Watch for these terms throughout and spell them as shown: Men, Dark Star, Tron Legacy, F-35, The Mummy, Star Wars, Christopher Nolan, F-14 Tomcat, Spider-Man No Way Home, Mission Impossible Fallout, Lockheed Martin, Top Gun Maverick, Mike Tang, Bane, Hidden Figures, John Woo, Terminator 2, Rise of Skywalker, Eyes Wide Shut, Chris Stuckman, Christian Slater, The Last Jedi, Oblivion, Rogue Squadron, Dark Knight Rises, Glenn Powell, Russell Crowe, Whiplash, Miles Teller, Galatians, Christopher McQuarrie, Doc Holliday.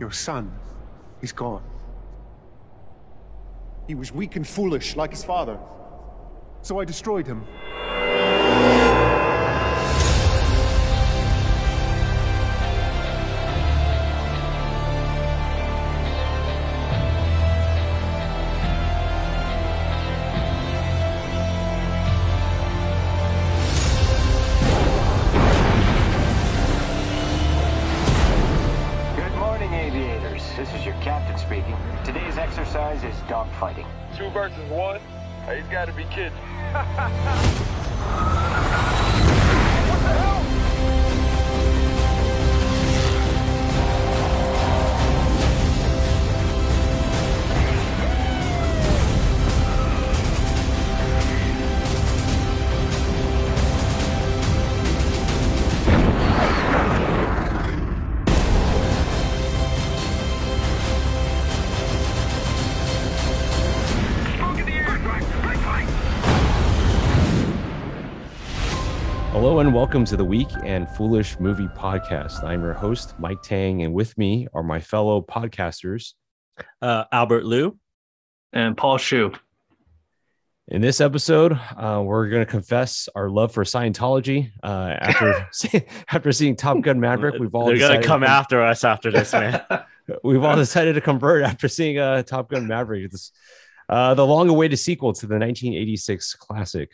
Your son is gone. He was weak and foolish, like his father. So I destroyed him. One? He's gotta be kidding. What the Hello and welcome to the Weak and Foolish Movie Podcast. I'm your host, Mike Tang, and with me are my fellow podcasters, Albert Liu and Paul Hsu. In this episode, we're going to confess our love for Scientology. After seeing Top Gun Maverick, we've all We've all decided to convert after seeing Top Gun Maverick, the long-awaited sequel to the 1986 classic.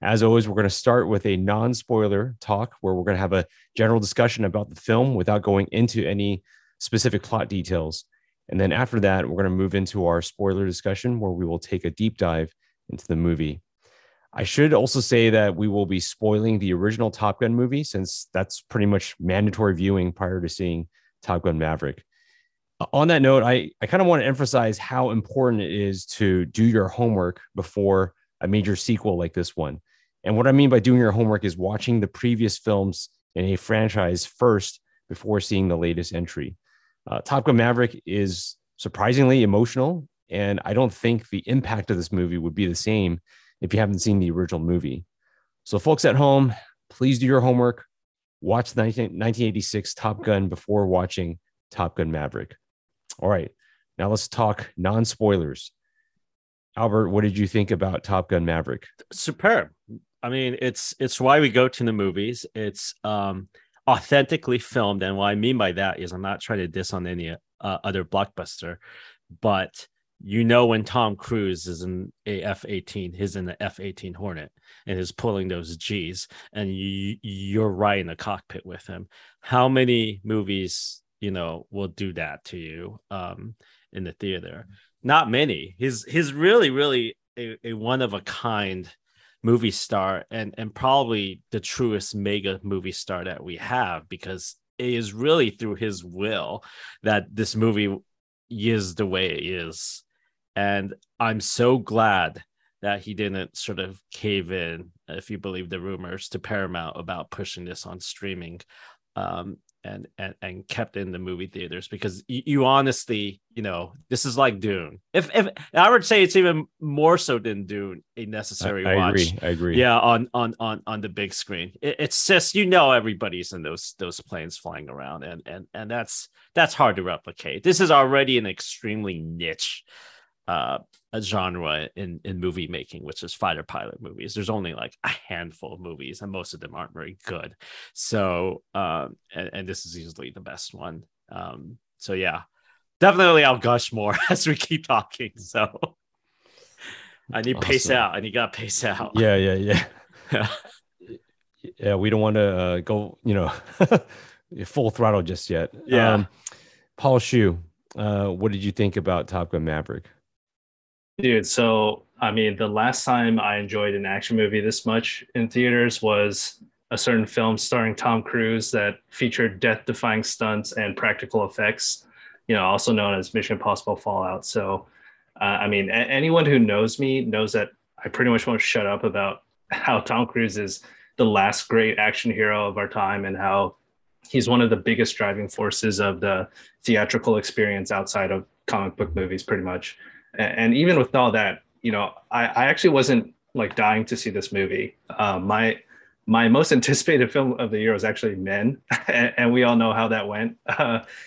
As always, we're going to start with a non-spoiler talk where we're going to have a general discussion about the film without going into any specific plot details. And then after that, we're going to move into our spoiler discussion where we will take a deep dive into the movie. I should also say that we will be spoiling the original Top Gun movie since that's pretty much mandatory viewing prior to seeing Top Gun Maverick. On that note, I kind of want to emphasize how important it is to do your homework before a major sequel like this one. And what I mean by doing your homework is watching the previous films in a franchise first before seeing the latest entry. Top Gun Maverick is surprisingly emotional, and I don't think the impact of this movie would be the same if you haven't seen the original movie. So folks at home, please do your homework. Watch the 1986 Top Gun before watching Top Gun Maverick. All right, now let's talk non-spoilers. Albert, what did you think about Top Gun Maverick? Superb. I mean, it's why we go to the movies. It's authentically filmed. And what I mean by that is I'm not trying to diss on any other blockbuster, but you know when Tom Cruise is in a F-18, he's in the F-18 Hornet and he's pulling those Gs and you're right in the cockpit with him. How many movies, you know, will do that to you in the theater? Not many. He's really a one-of-a-kind movie star and probably the truest mega movie star that we have, because it is really through his will that this movie is the way it is. And I'm so glad that he didn't sort of cave in, if you believe the rumors, to Paramount about pushing this on streaming. And kept in the movie theaters, because you honestly, you know, this is like Dune. If I would say it's even more so than Dune, a necessary watch. I agree. Yeah, on the big screen, it's just, you know, everybody's in those planes flying around, and that's hard to replicate. This is already an extremely niche genre in movie making, which is fighter pilot movies. There's only like a handful of movies, and most of them aren't very good. So, and this is easily the best one. So yeah, definitely I'll gush more as we keep talking. So I need pace out, and you got pace out. Yeah. Yeah, we don't want to go, you know, full throttle just yet. Yeah. Paul Hsu, what did you think about Top Gun Maverick? Dude, so, I mean, the last time I enjoyed an action movie this much in theaters was a certain film starring Tom Cruise that featured death-defying stunts and practical effects, you know, also known as Mission Impossible Fallout. So, I mean, anyone who knows me knows that I pretty much won't shut up about how Tom Cruise is the last great action hero of our time and how he's one of the biggest driving forces of the theatrical experience outside of comic book movies, pretty much. And even with all that, you know, I actually wasn't like dying to see this movie. My My most anticipated film of the year was actually Men, and we all know how that went,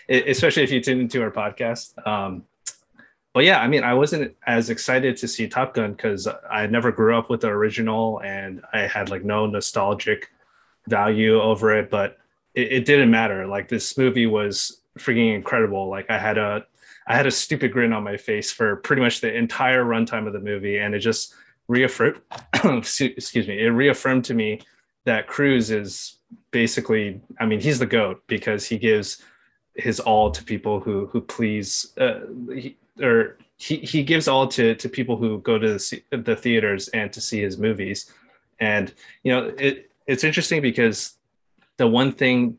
especially if you tune into our podcast. But yeah, I mean, I wasn't as excited to see Top Gun because I never grew up with the original and I had like no nostalgic value over it, but it didn't matter. Like, this movie was freaking incredible. Like, I had a stupid grin on my face for pretty much the entire runtime of the movie, and it just reaffirmed, excuse me, it reaffirmed to me that Cruise is basically, I mean, he's the GOAT because he gives his all to people who please, he gives all to people who go to the theaters and to see his movies. And, you know, it's interesting because the one thing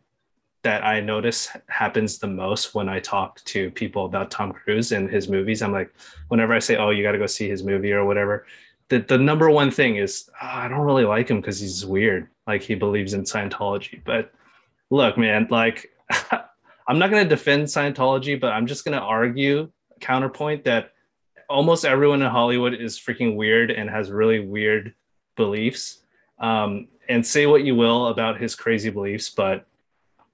that I notice happens the most when I talk to people about Tom Cruise and his movies, I'm like, whenever I say, oh, you got to go see his movie or whatever, the number one thing is, oh, I don't really like him because he's weird. Like, he believes in Scientology. But look, man, like, I'm not going to defend Scientology, but I'm just going to argue counterpoint that almost everyone in Hollywood is freaking weird and has really weird beliefs. And say what you will about his crazy beliefs, but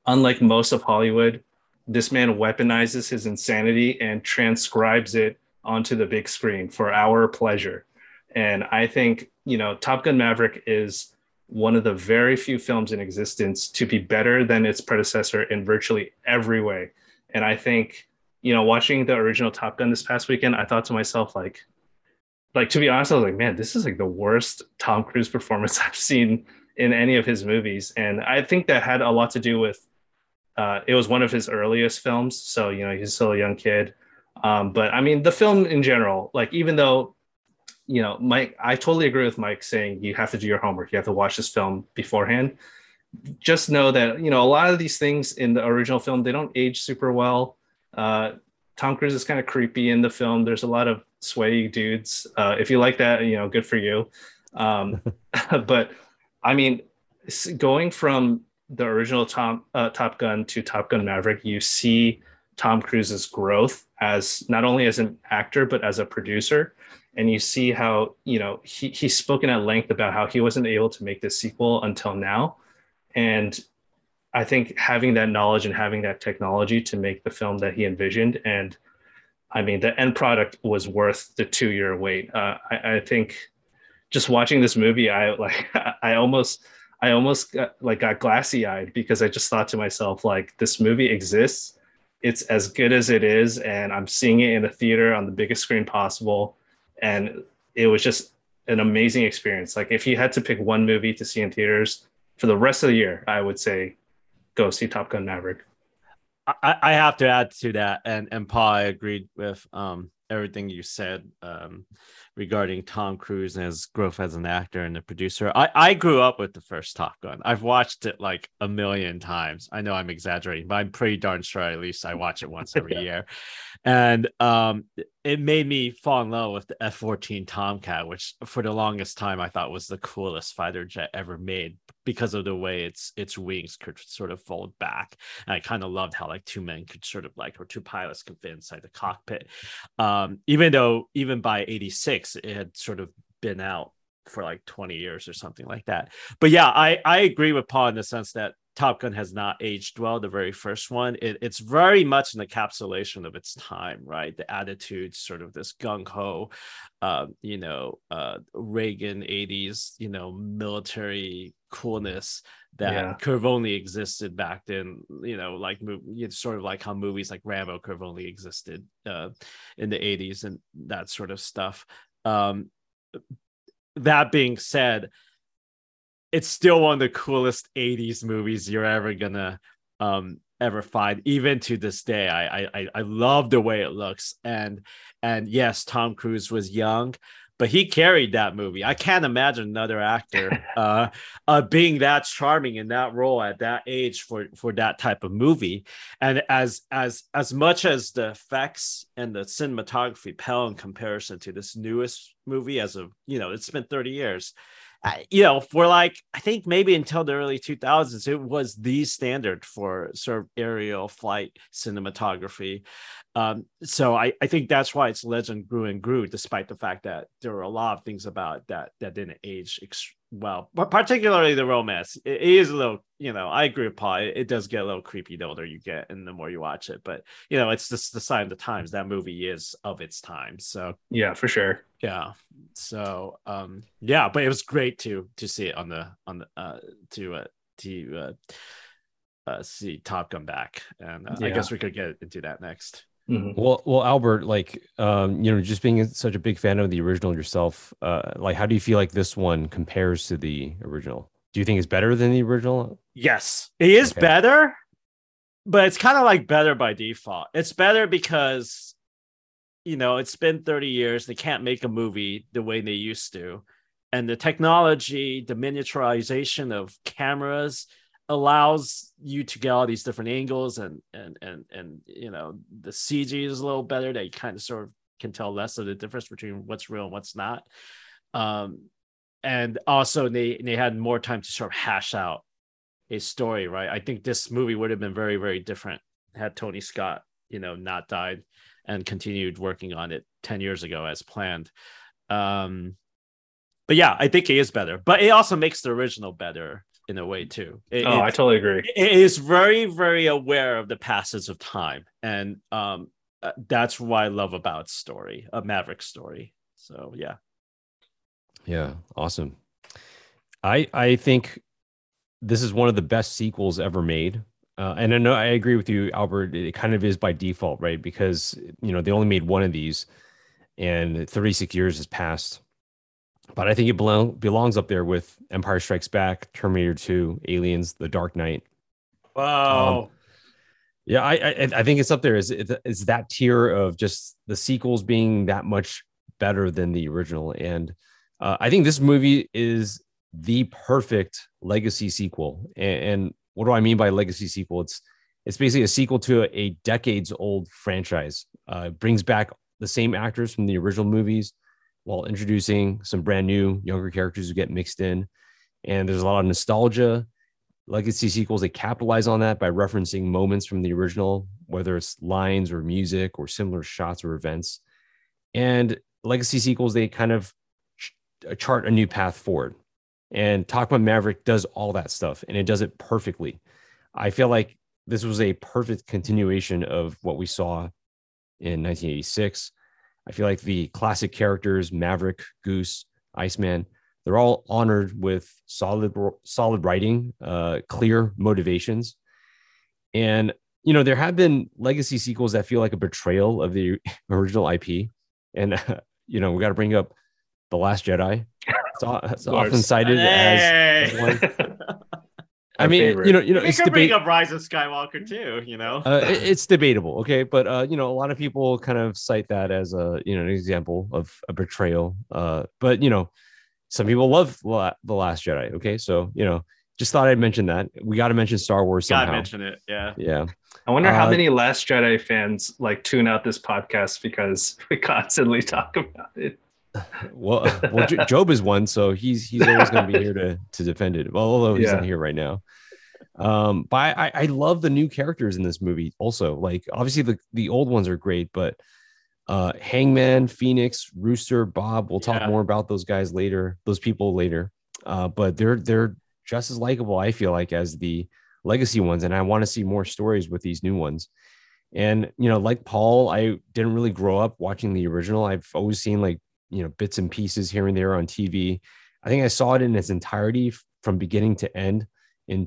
unlike most of Hollywood, this man weaponizes his insanity and transcribes it onto the big screen for our pleasure. And I think, you know, Top Gun Maverick is one of the very few films in existence to be better than its predecessor in virtually every way. And I think, you know, watching the original Top Gun this past weekend, I thought to myself, like, to be honest, I was like, man, this is like the worst Tom Cruise performance I've seen in any of his movies. And I think that had a lot to do with, it was one of his earliest films. So, you know, he's still a young kid. But I mean, the film in general, like, even though, you know, Mike, I totally agree with Mike saying you have to do your homework. You have to watch this film beforehand. Just know that, you know, a lot of these things in the original film, they don't age super well. Tom Cruise is kind of creepy in the film. There's a lot of sway dudes. If you like that, you know, good for you. But I mean, going from the original Top Gun to Top Gun Maverick, you see Tom Cruise's growth as not only as an actor, but as a producer. And you see how, you know, he's spoken at length about how he wasn't able to make this sequel until now. And I think having that knowledge and having that technology to make the film that he envisioned, and I mean, the end product was worth the 2-year wait. I think just watching this movie, I almost got glassy eyed because I just thought to myself, like, this movie exists. It's as good as it is. And I'm seeing it in a theater on the biggest screen possible. And it was just an amazing experience. Like, if you had to pick one movie to see in theaters for the rest of the year, I would say go see Top Gun Maverick. I have to add to that. And Paul, I agreed with everything you said regarding Tom Cruise and his growth as an actor and a producer. I grew up with the first Top Gun. I've watched it like a million times. I know I'm exaggerating, but I'm pretty darn sure at least I watch it once every year. And it made me fall in love with the F-14 Tomcat, which for the longest time I thought was the coolest fighter jet ever made because of the way its wings could sort of fold back. And I kind of loved how like two pilots could fit inside the cockpit. Even by 86, it had sort of been out for like 20 years or something like that. But yeah, I agree with Paul in the sense that Top Gun has not aged well, the very first one. It's very much an encapsulation of its time, right? The attitude, sort of this gung-ho, Reagan 80s, you know, military coolness that could have only existed back then, you know, like it's sort of like how movies like Rambo could have only existed in the 80s and that sort of stuff. That being said, it's still one of the coolest 80s movies you're ever gonna ever find, even to this day. I love the way it looks, and yes, Tom Cruise was young, but he carried that movie. I can't imagine another actor being that charming in that role at that age for that type of movie. And as much as the effects and the cinematography pale in comparison to this newest movie, as of, you know, it's been 30 years. You know, for like, I think maybe until the early 2000s, it was the standard for sort of aerial flight cinematography. So I think that's why its legend grew and grew, despite the fact that there were a lot of things about that didn't age well, but particularly the romance. It is a little, you know, I agree with Paul. It does get a little creepy the older you get and the more you watch it. But, you know, it's just the sign of the times. That movie is of its time. So, yeah, for sure. Yeah. So, yeah, but it was great to see it to see Top Gun back. And I guess we could get into that next. Mm-hmm. Well, Albert, like, you know, just being such a big fan of the original yourself, like, how do you feel like this one compares to the original? Do you think it's better than the original? Yes, it is better, but it's kind of like better by default. It's better because, you know, it's been 30 years. They can't make a movie the way they used to. And the technology, the miniaturization of cameras allows you to get all these different angles and you know, the CG is a little better. They kind of sort of can tell less of the difference between what's real and what's not. And also they had more time to sort of hash out a story, right? I think this movie would have been very, very different had Tony Scott, you know, not died and continued working on it 10 years ago as planned. But yeah, I think it is better, but it also makes the original better in a way too. I totally agree. It is very, very aware of the passage of time, and that's what I love about story, a Maverick story. So yeah, awesome. I think this is one of the best sequels ever made, and I know I agree with you, Albert. It kind of is by default, right? Because, you know, they only made one of these, and 36 years has passed. But I think it belongs up there with Empire Strikes Back, Terminator 2, Aliens, The Dark Knight. Wow. Yeah, I think it's up there. It's that tier of just the sequels being that much better than the original. And I think this movie is the perfect legacy sequel. And what do I mean by legacy sequel? It's basically a sequel to a decades-old franchise. It brings back the same actors from the original movies, while introducing some brand new younger characters who get mixed in. And there's a lot of nostalgia. Legacy sequels, they capitalize on that by referencing moments from the original, whether it's lines or music or similar shots or events. And legacy sequels, they kind of chart a new path forward. And Top Gun Maverick does all that stuff, and it does it perfectly. I feel like this was a perfect continuation of what we saw in 1986. I feel like the classic characters, Maverick, Goose, Iceman, they're all honored with solid writing, clear motivations. And, you know, there have been legacy sequels that feel like a betrayal of the original IP. And, you know, we got to bring up The Last Jedi. It's often cited as one. I mean, favorite. you know, we could bring up Rise of Skywalker too. You know, it's debatable, okay, but you know, a lot of people kind of cite that as a, you know, an example of a betrayal. But you know, some people love The Last Jedi, okay, so you know, just thought I'd mention that. We got to mention Star Wars somehow. Gotta mention it, yeah. I wonder how many Last Jedi fans like tune out this podcast because we constantly talk about it. Well, Job is one, so he's always going to be here to defend it. Well, although he's not here right now. But I love the new characters in this movie also. Like, obviously the old ones are great, but Hangman, Phoenix, Rooster, Bob. We'll talk more about those guys later. Those people later. But they're just as likable, I feel like, as the legacy ones, and I want to see more stories with these new ones. And you know, like Paul, I didn't really grow up watching the original. I've always seen, like, you know, bits and pieces here and there on TV. I think I saw it in its entirety from beginning to end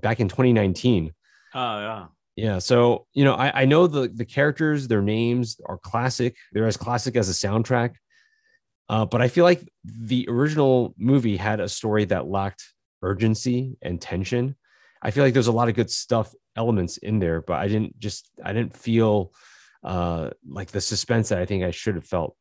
back in 2019. Oh yeah. Yeah. So, you know, I know the characters, their names are classic. They're as classic as the soundtrack. But I feel like the original movie had a story that lacked urgency and tension. I feel like there's a lot of good elements in there, but I didn't feel like the suspense that I think I should have felt.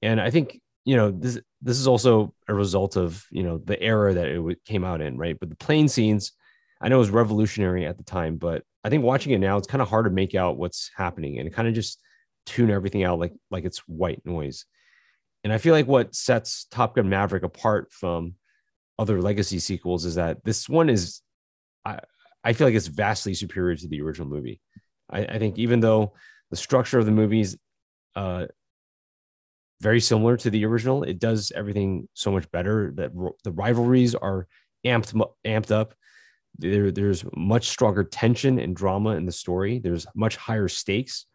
And I think, you know, this is also a result of, you know, the era that it came out in, right? But the plane scenes, I know it was revolutionary at the time, but I think watching it now, it's kind of hard to make out what's happening, and kind of just tune everything out like it's white noise. And I feel like what sets Top Gun Maverick apart from other legacy sequels is that this one is, I feel like it's vastly superior to the original movie. I think even though the structure of the movie's very similar to the original, it does everything so much better. That the rivalries are amped up. There's much stronger tension and drama in the story. There's much higher stakes.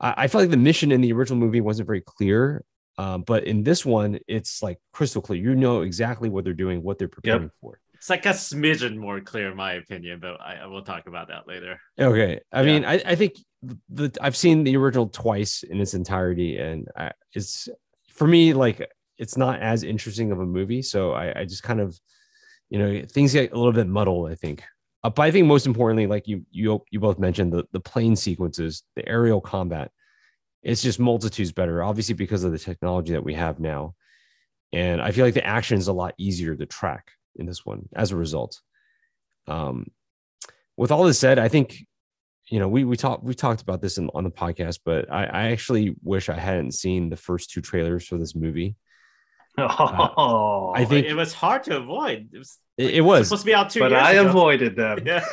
I felt like the mission in the original movie wasn't very clear, but in this one, it's like crystal clear. You know exactly what they're doing, what they're preparing for. It's like a smidgen more clear, in my opinion, but I will talk about that later. Okay. I mean, I think I've seen the original twice in its entirety, and it's for me, like, it's not as interesting of a movie. So I just kind of, you know, things get a little bit muddled, I think. But I think most importantly, like you both mentioned, the plane sequences, the aerial combat, it's just multitudes better, obviously because of the technology that we have now. And I feel like the action is a lot easier to track in this one as a result. With all this said, I think, you know, we talked about this on the podcast, but I actually wish I hadn't seen the first two trailers for this movie. I think it was hard to avoid. It was supposed to be out 2 years ago. But I avoided them. Yeah.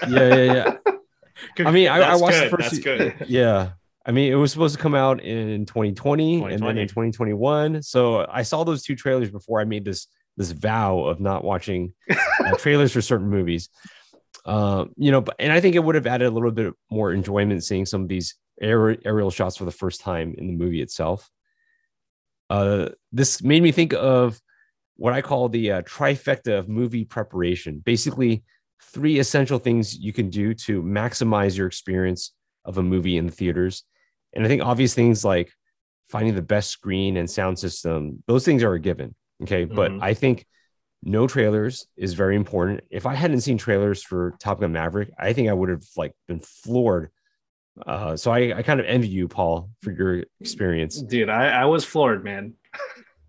I mean, I watched the first. That's good. Yeah. I mean, it was supposed to come out in 2020 and then in 2021. So I saw those two trailers before I made this vow of not watching trailers for certain movies. You know, but, and I think it would have added a little bit more enjoyment seeing some of these aerial shots for the first time in the movie itself. This made me think of what I call the trifecta of movie preparation. Basically, three essential things you can do to maximize your experience of a movie in the theaters. And I think obvious things like finding the best screen and sound system, those things are a given. Okay. Mm-hmm. But I think no trailers is very important. If I hadn't seen trailers for Top Gun Maverick, I think I would have like been floored. So I kind of envy you, Paul, for your experience. Dude, I was floored, man.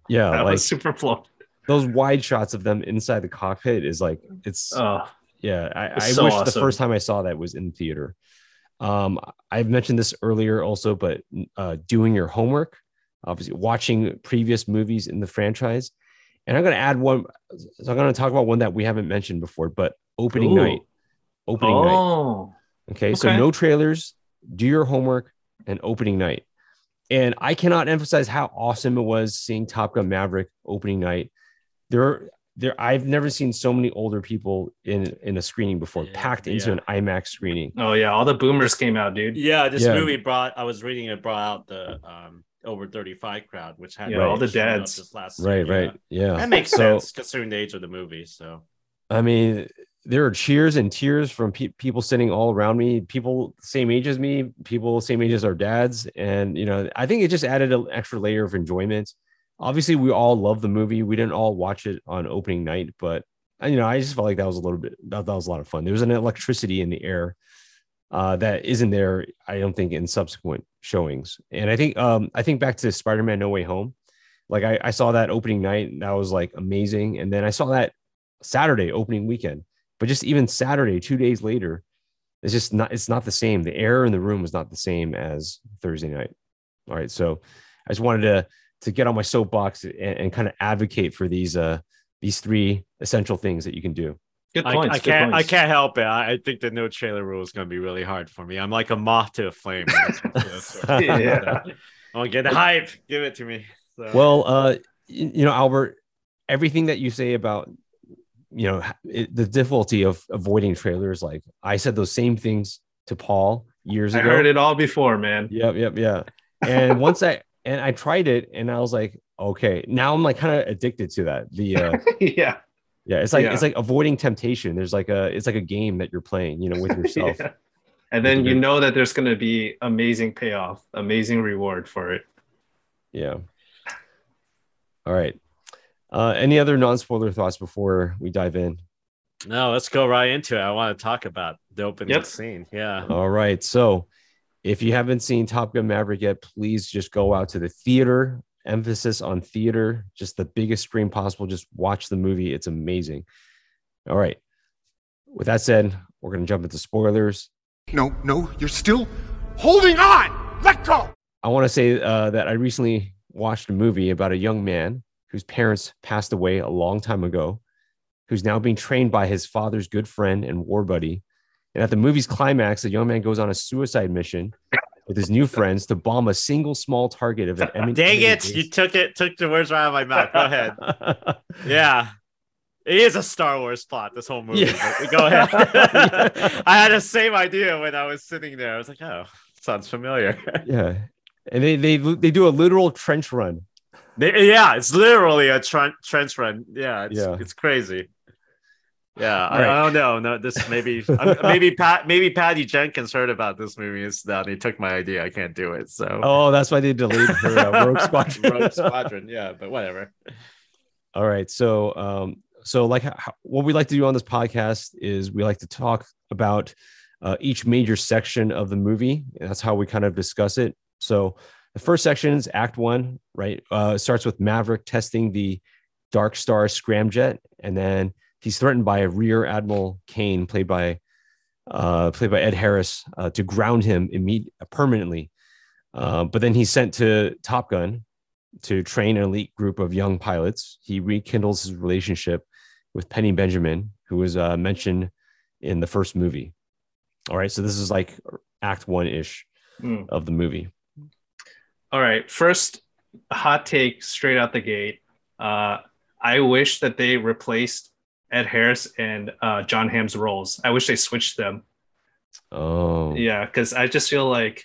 Yeah. I was super floored. Those wide shots of them inside the cockpit is like, I wish the first time I saw that was in theater. I've mentioned this earlier also, but doing your homework, obviously watching previous movies in the franchise. And I'm going to add one. So I'm going to talk about one that we haven't mentioned before, but opening night. Opening night. Okay. So no trailers, do your homework, and opening night. And I cannot emphasize how awesome it was seeing Top Gun Maverick opening night. I've never seen so many older people in a screening before, packed into an IMAX screening. Oh yeah, all the boomers came out, dude. Yeah, this movie brought out the over 35 crowd, which had all the dads. This last year. That makes sense considering the age of the movie. So, I mean, there are cheers and tears from people sitting all around me. People same age as me. People same age as our dads, and you know, I think it just added an extra layer of enjoyment. Obviously, we all love the movie. We didn't all watch it on opening night, but you know, I just felt like that was a lot of fun. There was an electricity in the air that isn't there, I don't think, in subsequent showings. And I think back to Spider-Man: No Way Home. Like I saw that opening night, and that was like amazing. And then I saw that Saturday opening weekend, but just even Saturday, 2 days later, it's just not the same. The air in the room was not the same as Thursday night. All right, so I just wanted to get on my soapbox and kind of advocate for these three essential things that you can do. Good point. I can't help it. I think the no trailer rule is going to be really hard for me. I'm like a moth to a flame. I'll get the hype. Give it to me. So. Well, you know, Albert, everything that you say about, you know, the difficulty of avoiding trailers, like I said those same things to Paul years ago. I heard it all before, man. Yeah. And once I tried it, and I was like, okay, now I'm like kind of addicted to that. It's like avoiding temptation. There's like it's like a game that you're playing, you know, with yourself. Yeah. And then you know that there's going to be amazing payoff, amazing reward for it. Yeah. All right. Any other non-spoiler thoughts before we dive in? No, let's go right into it. I want to talk about the opening scene. Yeah. All right. So, if you haven't seen Top Gun Maverick yet, please just go out to the theater. Emphasis on theater. Just the biggest screen possible. Just watch the movie. It's amazing. All right. With that said, we're going to jump into spoilers. No, you're still holding on. Let go. I want to say that I recently watched a movie about a young man whose parents passed away a long time ago, who's now being trained by his father's good friend and war buddy. And at the movie's climax, the young man goes on a suicide mission with his new friends to bomb a single small target of an enemy. Dang it! You took the words right out of my mouth. Go ahead. Yeah. It is a Star Wars plot, this whole movie. Yeah. But go ahead. I had the same idea when I was sitting there. I was like, oh, sounds familiar. Yeah. And they do a literal trench run. It's literally a trench run. It's crazy. Yeah, right. I don't know. No, this maybe Patty Jenkins heard about this movie. They took my idea. I can't do it. So that's why they deleted her Rogue Squadron. Rogue Squadron, yeah, but whatever. All right, so what we like to do on this podcast is we like to talk about each major section of the movie. And that's how we kind of discuss it. So the first section is Act One, right? It starts with Maverick testing the Dark Star scramjet, and then he's threatened by a Rear Admiral Kane, played by Ed Harris, to ground him permanently. But then he's sent to Top Gun to train an elite group of young pilots. He rekindles his relationship with Penny Benjamin, who was mentioned in the first movie. All right, so this is like Act One-ish of the movie. All right, first hot take straight out the gate. I wish that they replaced Ed Harris and John Hamm's roles. I wish they switched them. Oh. Yeah, because I just feel like,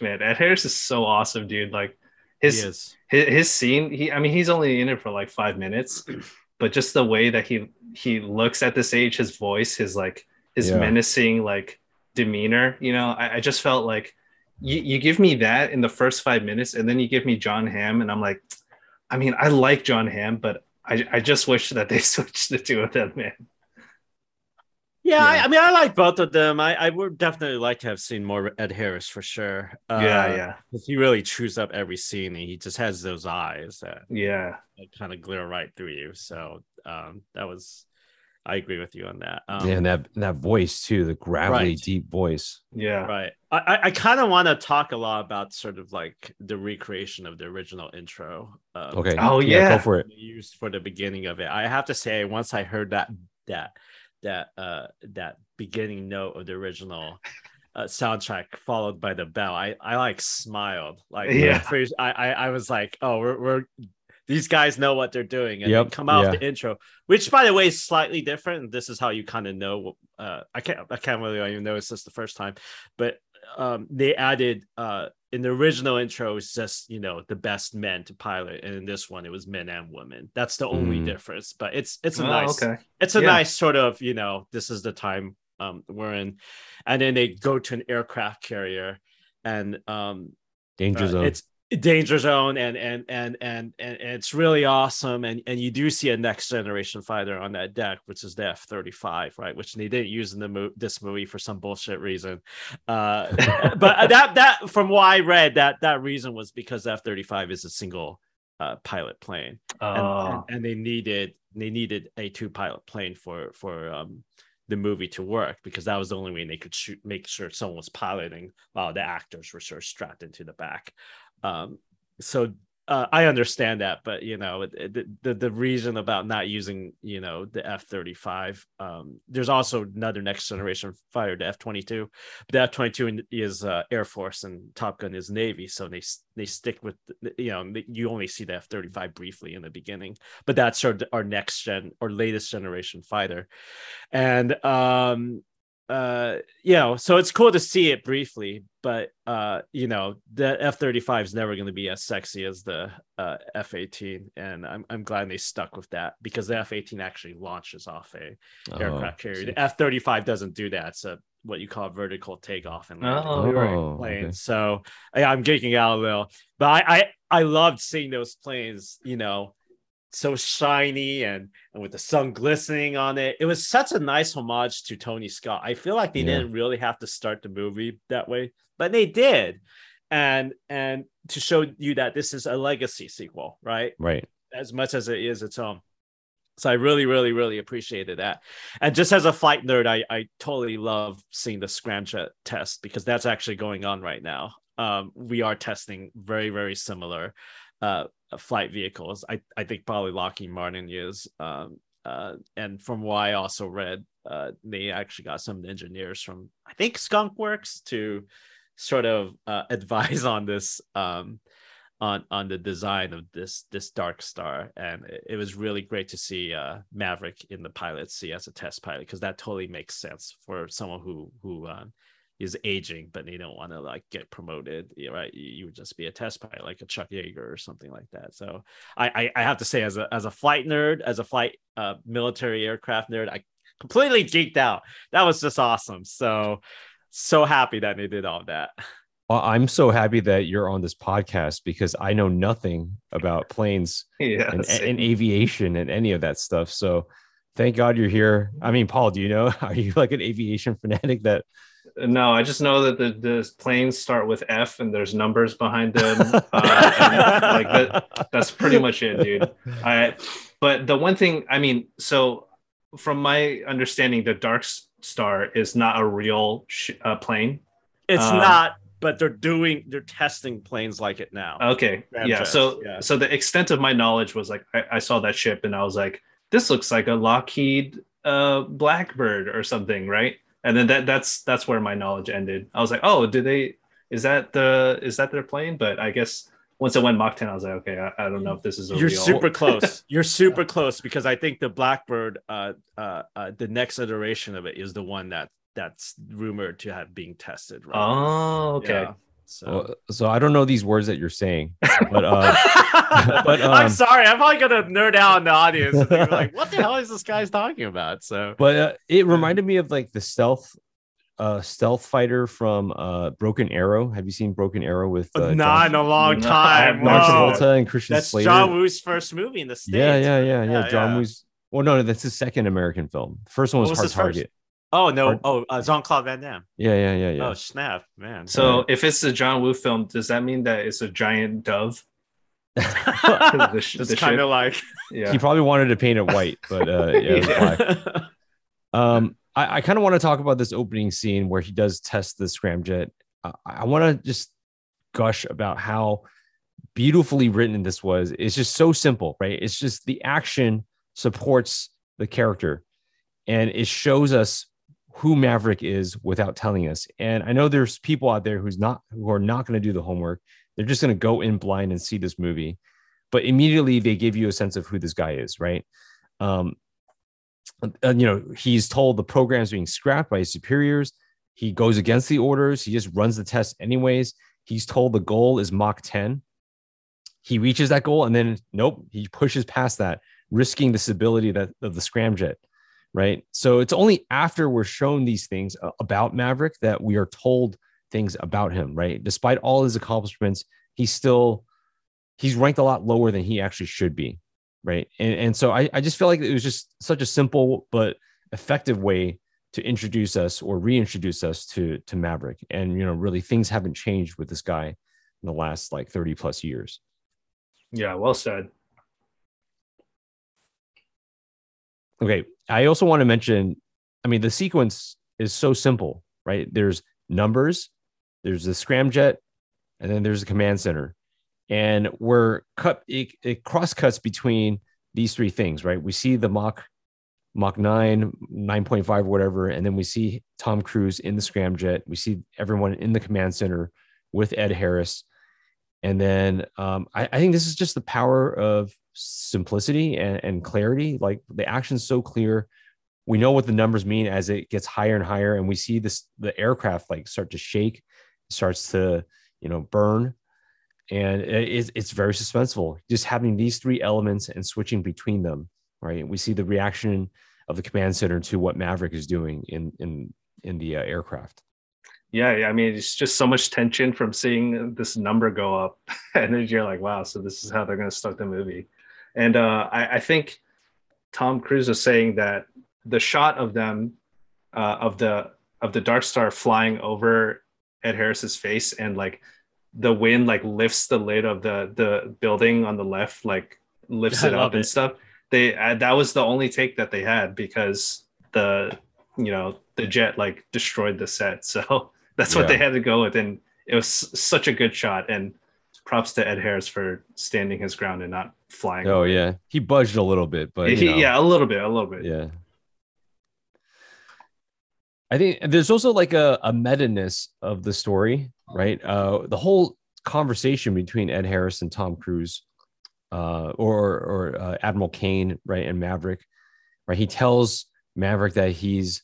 man, Ed Harris is so awesome, dude. Like his scene, he's only in it for like 5 minutes, but just the way that he looks at this age, his voice, his menacing like demeanor, I just felt like you give me that in the first 5 minutes, and then you give me John Hamm, and I'm like, I like John Hamm, but I just wish that they switched the two of them, man. Yeah. I like both of them. I would definitely like to have seen more Ed Harris for sure. Because he really chews up every scene, and he just has those eyes that kind of glare right through you. So I agree with you on that. And that voice too, the gravelly, deep voice. Yeah. Right. I kind of want to talk a lot about sort of like the recreation of the original intro. Okay. Oh yeah. Go for it. Used for the beginning of it. I have to say, once I heard that beginning note of the original soundtrack followed by the bell, I like smiled. Like I was like, oh, we're these guys know what they're doing, and they come out with the intro, which, by the way, is slightly different. This is how you kind of know. I can't really even notice this the first time, but they added in the original intro, it's just the best men to pilot, and in this one, it was men and women. That's the only difference. But it's a nice sort of this is the time we're in, and then they go to an aircraft carrier, and danger zone. It's danger zone, and it's really awesome, and you do see a next generation fighter on that deck, which is the F-35, right, which they didn't use in this movie for some bullshit reason, but that from what I read, that reason was because the F-35 is a single pilot plane, and they needed a two pilot plane for the movie to work, because that was the only way they could make sure someone was piloting while the actors were sort of strapped into the back. I understand that, but the reason about not using the F-35, there's also another next generation fighter, the F-22. The F-22 is Air Force, and Top Gun is Navy, so they stick with you only see the F-35 briefly in the beginning, but that's our next gen or latest generation fighter, and so it's cool to see it briefly, but the F-35 is never going to be as sexy as the F-18, and I'm glad they stuck with that, because the F-18 actually launches off a aircraft carrier. The F-35 doesn't do that. It's what you call vertical takeoff and landing. So I'm geeking out a little, but I loved seeing those planes, so shiny and with the sun glistening on it. It was such a nice homage to Tony Scott. I feel like they didn't really have to start the movie that way, but they did. And to show you that this is a legacy sequel, right? Right. As much as it is its own. So I really, really, really appreciated that. And just as a flight nerd, I totally love seeing the scramjet test, because that's actually going on right now. We are testing very, very similar flight vehicles. I think probably Lockheed Martin is, and from what I also read, they actually got some engineers from, I think, Skunk Works to sort of advise on this on the design of this Dark Star, and it was really great to see Maverick in the pilot seat as a test pilot, because that totally makes sense for someone who is aging but they don't want to like get promoted, right? You would just be a test pilot, like a Chuck Yeager or something like that. So I have to say, as a flight nerd, as a flight military aircraft nerd, I completely geeked out. That was just awesome. So happy that they did all that. I'm so happy that you're on this podcast, because I know nothing about planes and aviation and any of that stuff. So thank God you're here. I mean, Paul, do you know? Are you like an aviation fanatic? That? No, I just know that the planes start with F and there's numbers behind them. That's pretty much it, dude. But the one thing, I mean, so from my understanding, the Dark Star is not a real plane. It's not. But they're testing planes like it now. Okay. Yeah. So the extent of my knowledge was like, I saw that ship and I was like, this looks like a Lockheed Blackbird or something, right? And then that's where my knowledge ended. I was like, oh, is that their plane? But I guess once it went Mach 10, I was like, okay, I don't know if this is a real. You're super close. You're super close, because I think the Blackbird, the next iteration of it is the one that's rumored to have been tested, right? Oh, okay. Yeah. So I don't know these words that you're saying, but I'm sorry, I'm probably gonna nerd out in the audience and they're like, what the hell is this guy's talking about? So but it reminded me of like the stealth fighter from Broken Arrow. Have you seen Broken Arrow with not in a long time? Mark Travolta and Christian Slater. That's John Woo's first movie in the States. Yeah. John Woo's, well, no, that's his second American film. The first one was Hard Target. Oh, no. Oh, Jean-Claude Van Damme. Yeah. Oh, snap, man. So if it's a John Woo film, does that mean that it's a giant dove? It's kind of like... Yeah. He probably wanted to paint it white, but it was black. I kind of want to talk about this opening scene where he does test the scramjet. I want to just gush about how beautifully written this was. It's just so simple, right? It's just the action supports the character, and it shows us who Maverick is without telling us. And I know there's people out there who are not going to do the homework. They're just going to go in blind and see this movie, but immediately they give you a sense of who this guy is, right? He's told the program's being scrapped by his superiors. He goes against the orders. He just runs the test anyways. He's told the goal is Mach 10. He reaches that goal, and then nope, he pushes past that, risking the stability of the scramjet. Right. So it's only after we're shown these things about Maverick that we are told things about him. Right. Despite all his accomplishments, he's ranked a lot lower than he actually should be. Right. And so I just feel like it was just such a simple but effective way to introduce us or reintroduce us to Maverick. And, really things haven't changed with this guy in the last like 30 plus years. Yeah. Well said. Okay. I also want to mention, I mean, the sequence is so simple, right? There's numbers, there's the scramjet, and then there's the command center. And it cross-cuts between these three things, right? We see the Mach 9, 9.5, whatever, and then we see Tom Cruise in the scramjet. We see everyone in the command center with Ed Harris. And then I think this is just the power of simplicity and clarity. Like the action's so clear. We know what the numbers mean as it gets higher and higher. And we see the aircraft like start to shake, it starts to, burn. And it's very suspenseful. Just having these three elements and switching between them, right? We see the reaction of the command center to what Maverick is doing in the aircraft. Yeah, I mean, it's just so much tension from seeing this number go up, and then you're like, wow, so this is how they're going to start the movie. And I think Tom Cruise was saying that the shot of them, of the Dark Star flying over Ed Harris's face, and like the wind like lifts the lid of the building on the left, like lifts it up and stuff. That was the only take that they had, because the jet like destroyed the set. So that's what they had to go with. And it was such a good shot. And props to Ed Harris for standing his ground and not flying. Oh, yeah. He budged a little bit, but a little bit. Yeah. I think there's also like a meta-ness of the story, right? The whole conversation between Ed Harris and Tom Cruise, or Admiral Kane, right, and Maverick, right? He tells Maverick that he's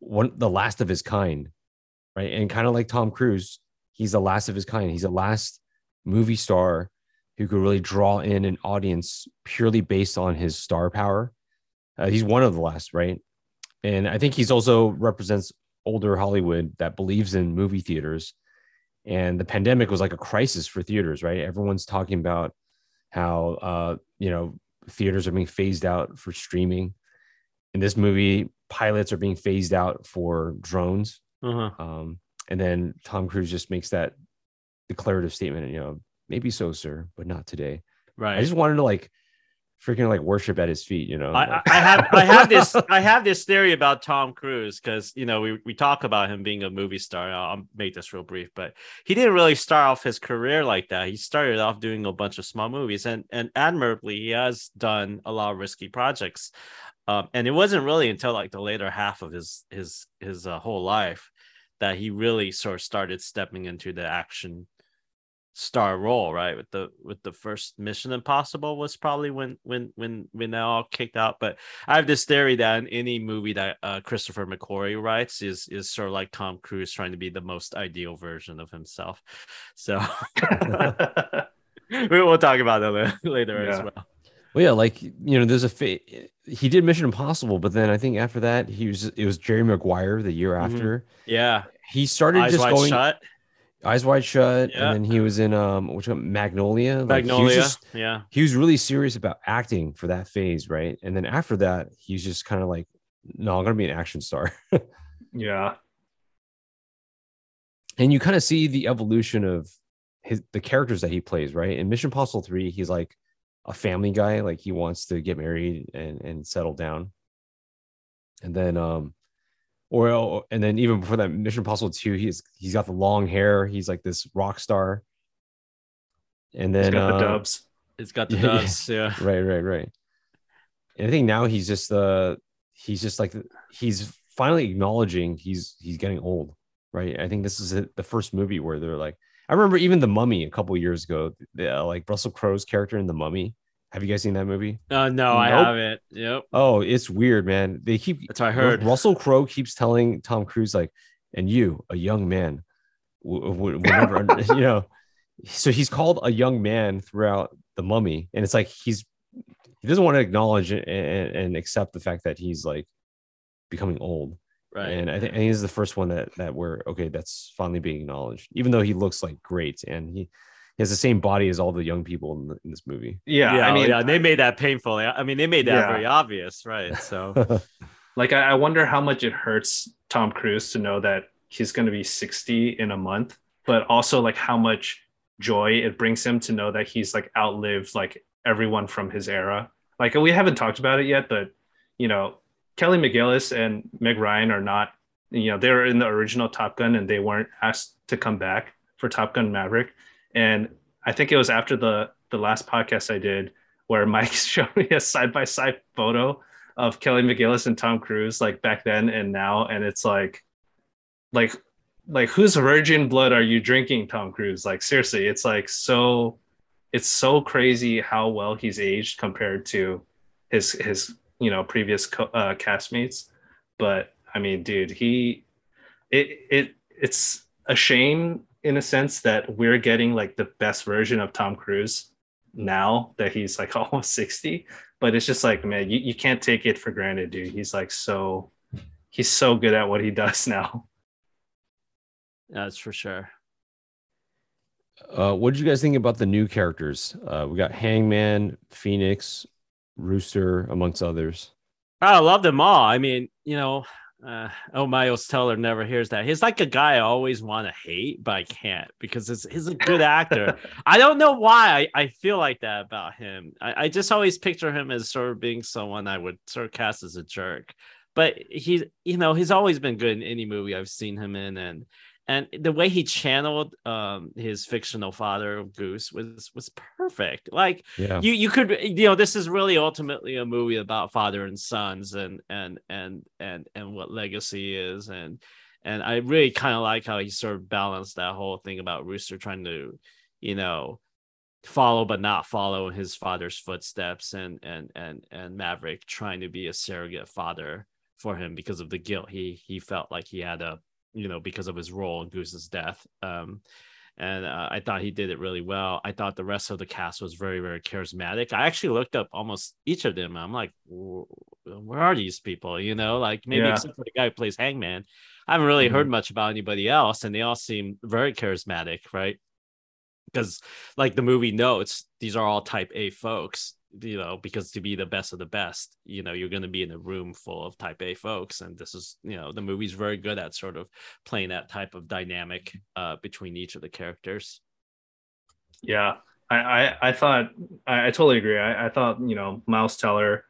the last of his kind, right? And kind of like Tom Cruise, he's the last of his kind. He's the last movie star who could really draw in an audience purely based on his star power. He's one of the last, right? And I think he's also represents older Hollywood that believes in movie theaters. And the pandemic was like a crisis for theaters, right? Everyone's talking about how, theaters are being phased out for streaming. In this movie, pilots are being phased out for drones. Uh-huh. And then Tom Cruise just makes that declarative statement, maybe so, sir, but not today. Right. I just wanted to freaking worship at his feet, I have this theory about Tom Cruise because we talk about him being a movie star. I'll make this real brief, but he didn't really start off his career like that. He started off doing a bunch of small movies, and admirably, he has done a lot of risky projects. And it wasn't really until the later half of his whole life that he really sort of started stepping into the action star role, right? With the first Mission Impossible was probably when that all kicked out. But I have this theory that in any movie that Christopher McQuarrie writes is sort of like Tom Cruise trying to be the most ideal version of himself. So we'll talk about that later as well. Well, yeah, there's he did Mission Impossible, but then I think after that it was Jerry Maguire the year after. Mm-hmm. Yeah, he started Eyes Wide Shut, yeah. And then he was in Magnolia. Magnolia, he was really serious about acting for that phase, right? And then after that, he's just kind of like, "No, I'm gonna be an action star." Yeah, and you kind of see the evolution of the characters that he plays, right? In Mission Impossible 3, he's like a family guy, like he wants to get married and settle down, and then even before that, Mission Impossible 2, he's got the long hair. He's like this rock star. And then He's got the dubs. Yeah. Right. And I think now he's finally acknowledging he's getting old, right? I think this is the first movie where they're like, I remember even The Mummy a couple of years ago, Russell Crowe's character in The Mummy. Have you guys seen that movie? No, I haven't. Yep. Oh, it's weird, man. That's what I heard. Russell Crowe keeps telling Tom Cruise, and you, a young man, will never, So he's called a young man throughout The Mummy, and it's like he doesn't want to acknowledge and accept the fact that he's becoming old. Right. And I think he's the first one that we're okay. That's finally being acknowledged, even though he looks great and he has the same body as all the young people in this movie. Yeah, yeah. They made that painful. They made that very obvious, right? So, I wonder how much it hurts Tom Cruise to know that he's going to be 60 in a month, but also how much joy it brings him to know that he's outlived everyone from his era. We haven't talked about it yet, but Kelly McGillis and Meg Ryan are not. They were in the original Top Gun, and they weren't asked to come back for Top Gun Maverick. And I think it was after the last podcast I did where Mike showed me a side-by-side photo of Kelly McGillis and Tom Cruise back then and now. And it's like whose virgin blood are you drinking, Tom Cruise? Seriously, it's so crazy how well he's aged compared to his previous castmates. But dude, it's a shame in a sense that we're getting the best version of Tom Cruise now that he's almost 60, but it's just man, you can't take it for granted, dude. He's he's so good at what he does now. That's for sure. What did you guys think about the new characters? We got Hangman, Phoenix, Rooster, amongst others. I love them all. Miles Teller never hears that. He's a guy I always want to hate, but I can't because he's a good actor. I don't know why I feel like that about him. I just always picture him as sort of being someone I would sort of cast as a jerk. But he's always been good in any movie I've seen him in, and the way he channeled his fictional father Goose was perfect. You could this is really ultimately a movie about father and sons and what legacy is, and And I really kind of like how he sort of balanced that whole thing about Rooster trying to, you know, follow but not follow his father's footsteps, and Maverick trying to be a surrogate father for him because of the guilt he felt like he had, a you know, because of his role in Goose's death. And I thought he did it really well. I thought the rest of the cast was very, very charismatic. I actually looked up almost each of them. I'm like, where are these people? You know, like maybe except for the guy who plays Hangman. I haven't really heard much about anybody else, and they all seem very charismatic, right? Because like the movie notes, these are all type A folks, you know, because to be the best of the best, you know, you're going to be in a room full of type A folks. And this is, you know, the movie's very good at sort of playing that type of dynamic between each of the characters. Yeah, I thought, I totally agree. I thought, you know, Miles Teller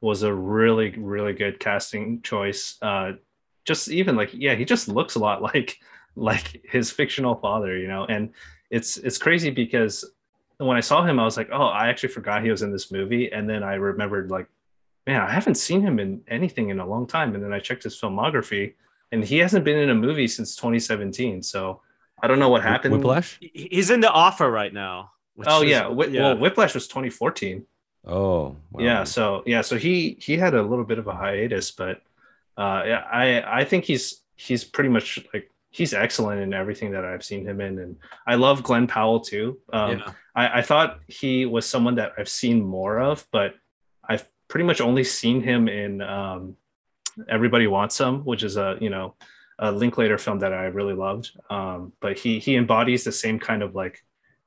was a really, really good casting choice. Just even like, yeah, he just looks a lot like his fictional father, you know, and it's crazy because when I saw him, I was like, oh, I actually forgot he was in this movie. And then I remembered, like, man, I haven't seen him in anything in a long time. And then I checked his filmography, and he hasn't been in a movie since 2017. So I don't know what happened. Whiplash? He's in The Offer right now. Oh, yeah. Well, Whiplash was 2014. Oh, wow. Yeah. So he had a little bit of a hiatus, but I think he's pretty much like, he's excellent in everything that I've seen him in. And I love Glenn Powell too. I thought he was someone that I've seen more of, but I've pretty much only seen him in Everybody Wants Some, which is a Linklater film that I really loved. But he embodies the same kind of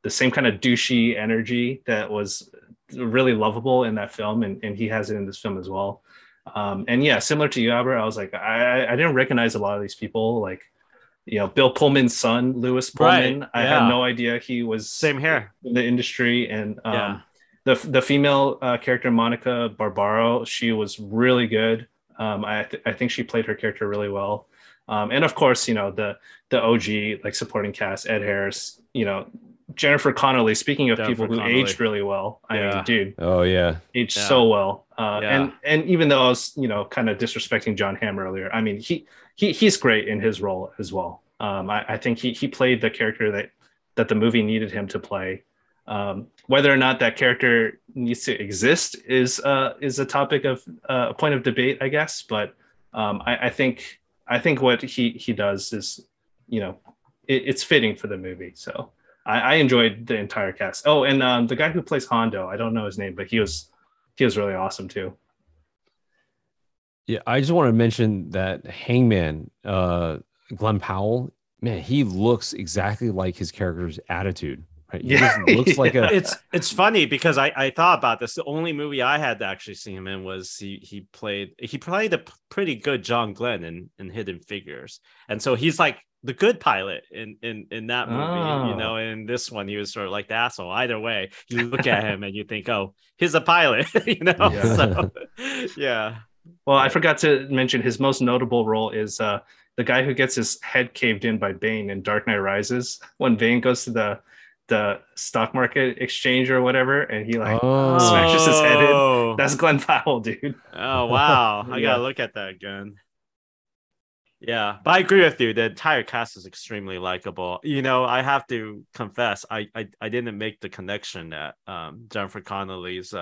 douchey energy that was really lovable in that film. And he has it in this film as well. And yeah, similar to you, Albert, I was like, I didn't recognize a lot of these people. Like, you know, Bill Pullman's son, Lewis Pullman. Right, I had no idea he was same hair in the industry. And the female character, Monica Barbaro, she was really good. I think she played her character really well. And of course, you know, the OG like supporting cast, Ed Harris, you know, Jennifer Connelly. Speaking of people who aged really well, I mean, dude. Oh yeah, aged so well. And even though I was, you know, kind of disrespecting John Hamm earlier, I mean, he's great in his role as well. I think he played the character that the movie needed him to play. Whether or not that character needs to exist is a topic of a point of debate, I guess. But I think what he does is, you know, it's fitting for the movie. So I enjoyed the entire cast. Oh, and the guy who plays Hondo, I don't know his name, but he was really awesome too. Yeah, I just want to mention that Hangman, Glenn Powell, man, he looks exactly like his character's attitude. Right? He just looks like a. It's funny because I thought about this. The only movie I had to actually see him in was he played a pretty good John Glenn in Hidden Figures, and so he's like the good pilot in that movie. Oh. You know, in this one he was sort of like the asshole. Either way, you look at him and you think, oh, he's a pilot. You know, so yeah. Well, I forgot to mention his most notable role is the guy who gets his head caved in by Bane in Dark Knight Rises. When Bane goes to the stock market exchange or whatever, and he like smashes his head in. That's Glenn Powell, dude. Oh wow, I gotta look at that again. Yeah, but I agree with you. The entire cast is extremely likable. You know, I have to confess, I didn't make the connection that Jennifer Connelly's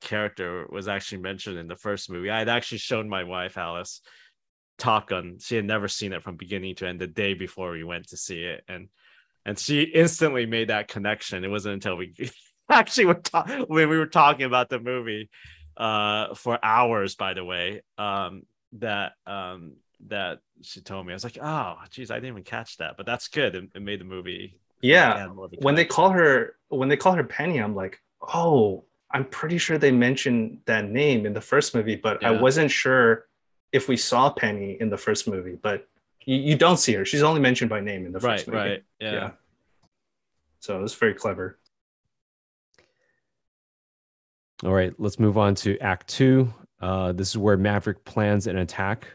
character was actually mentioned in the first movie. I had actually shown my wife Alice Top Gun. She had never seen it from beginning to end the day before we went to see it, and she instantly made that connection. It wasn't until we actually when we were talking about the movie for hours, by the way, that she told me. I was like, oh geez, I didn't even catch that, but that's good. It made the movie. Yeah, when they call her Penny, I'm like, oh, I'm pretty sure they mentioned that name in the first movie, but I wasn't sure if we saw Penny in the first movie, but you don't see her. She's only mentioned by name in the first movie. Right, yeah. So it was very clever. All right, let's move on to Act 2. This is where Maverick plans an attack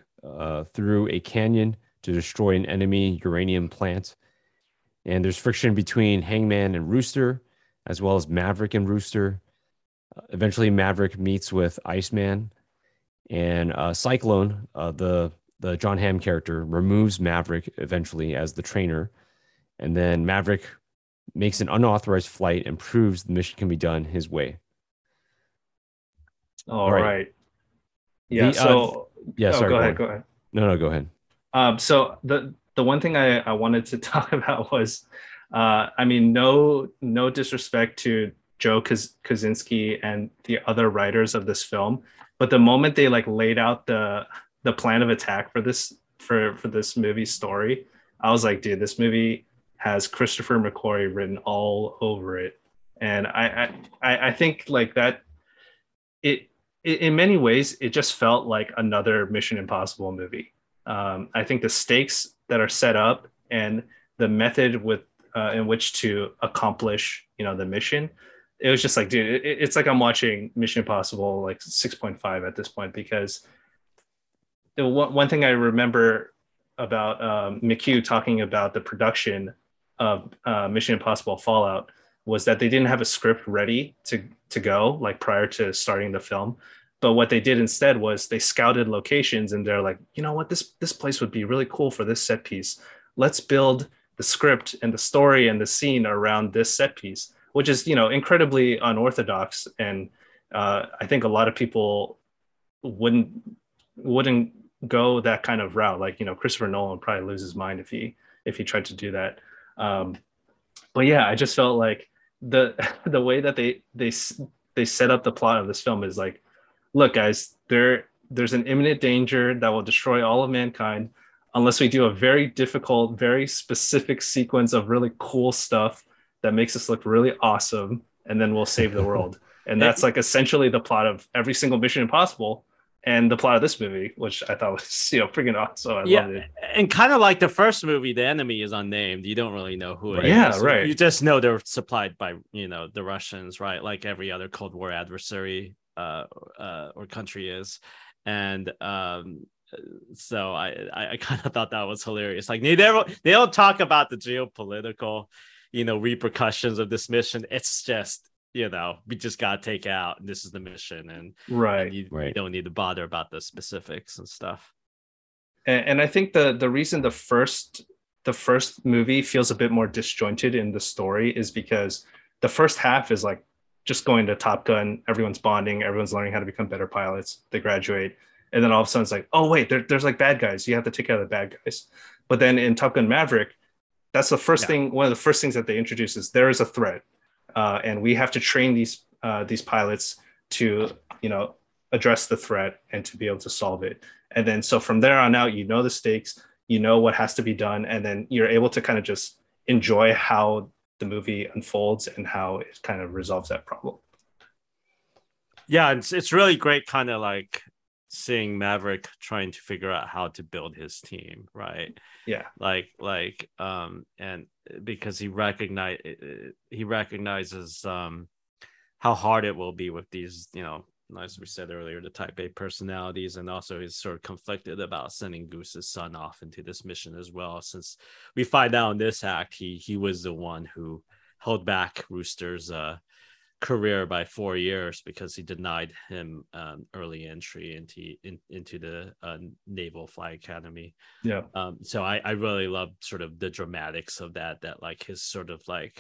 through a canyon to destroy an enemy uranium plant. And there's friction between Hangman and Rooster, as well as Maverick and Rooster. Eventually, Maverick meets with Iceman and Cyclone, the the John Hamm character removes Maverick eventually as the trainer, and then Maverick makes an unauthorized flight and proves the mission can be done his way. All right. Yeah. Sorry. Go ahead. No, go ahead. So the one thing I wanted to talk about was, no disrespect to Joe Kosinski and the other writers of this film, but the moment they laid out the plan of attack for this movie's story, I was like, dude, this movie has Christopher McQuarrie written all over it. And I think that it in many ways, it just felt like another Mission Impossible movie. I think the stakes that are set up and the method with in which to accomplish, the mission, it was just like, dude, it's like I'm watching Mission Impossible 6.5 at this point, because the one thing I remember about McHugh talking about the production of Mission Impossible Fallout was that they didn't have a script ready to go prior to starting the film. But what they did instead was they scouted locations, and they're like, you know what, this place would be really cool for this set piece. Let's build the script and the story and the scene around this set piece, which is, incredibly unorthodox. And I think a lot of people wouldn't go that kind of route. Christopher Nolan would probably lose his mind if he tried to do that. But yeah, I just felt like the way that they set up the plot of this film is like, look, guys, there's an imminent danger that will destroy all of mankind unless we do a very difficult, very specific sequence of really cool stuff that makes us look really awesome, and then we'll save the world. And that's essentially the plot of every single Mission Impossible and the plot of this movie, which I thought was, freaking awesome. I loved it. And kind of like the first movie, the enemy is unnamed. You don't really know who it is. Yeah, right. You just know they're supplied by, the Russians, right? Like every other Cold War adversary or country is. And so I kind of thought that was hilarious. They don't talk about the geopolitical, repercussions of this mission. It's just, we just got to take out, and this is the mission, and you don't need to bother about the specifics and stuff. And I think the reason the first movie feels a bit more disjointed in the story is because the first half is just going to Top Gun, everyone's bonding, everyone's learning how to become better pilots, they graduate, and then all of a sudden it's like, oh wait, there's bad guys, you have to take out the bad guys. But then in Top Gun Maverick, that's the first thing. One of the first things that they introduce is there is a threat, and we have to train these pilots to address the threat and to be able to solve it. And then so from there on out, the stakes, what has to be done, and then you're able to kind of just enjoy how the movie unfolds and how it kind of resolves that problem. Yeah, it's really great, kind of seeing Maverick trying to figure out how to build his team, right? Yeah, and because he recognizes how hard it will be with these, as we said earlier, the type A personalities, and also he's sort of conflicted about sending Goose's son off into this mission as well, since we find out in this act he was the one who held back Rooster's career by 4 years because he denied him early entry into the Naval Fly Academy. Yeah. So I really loved sort of the dramatics of that his sort of the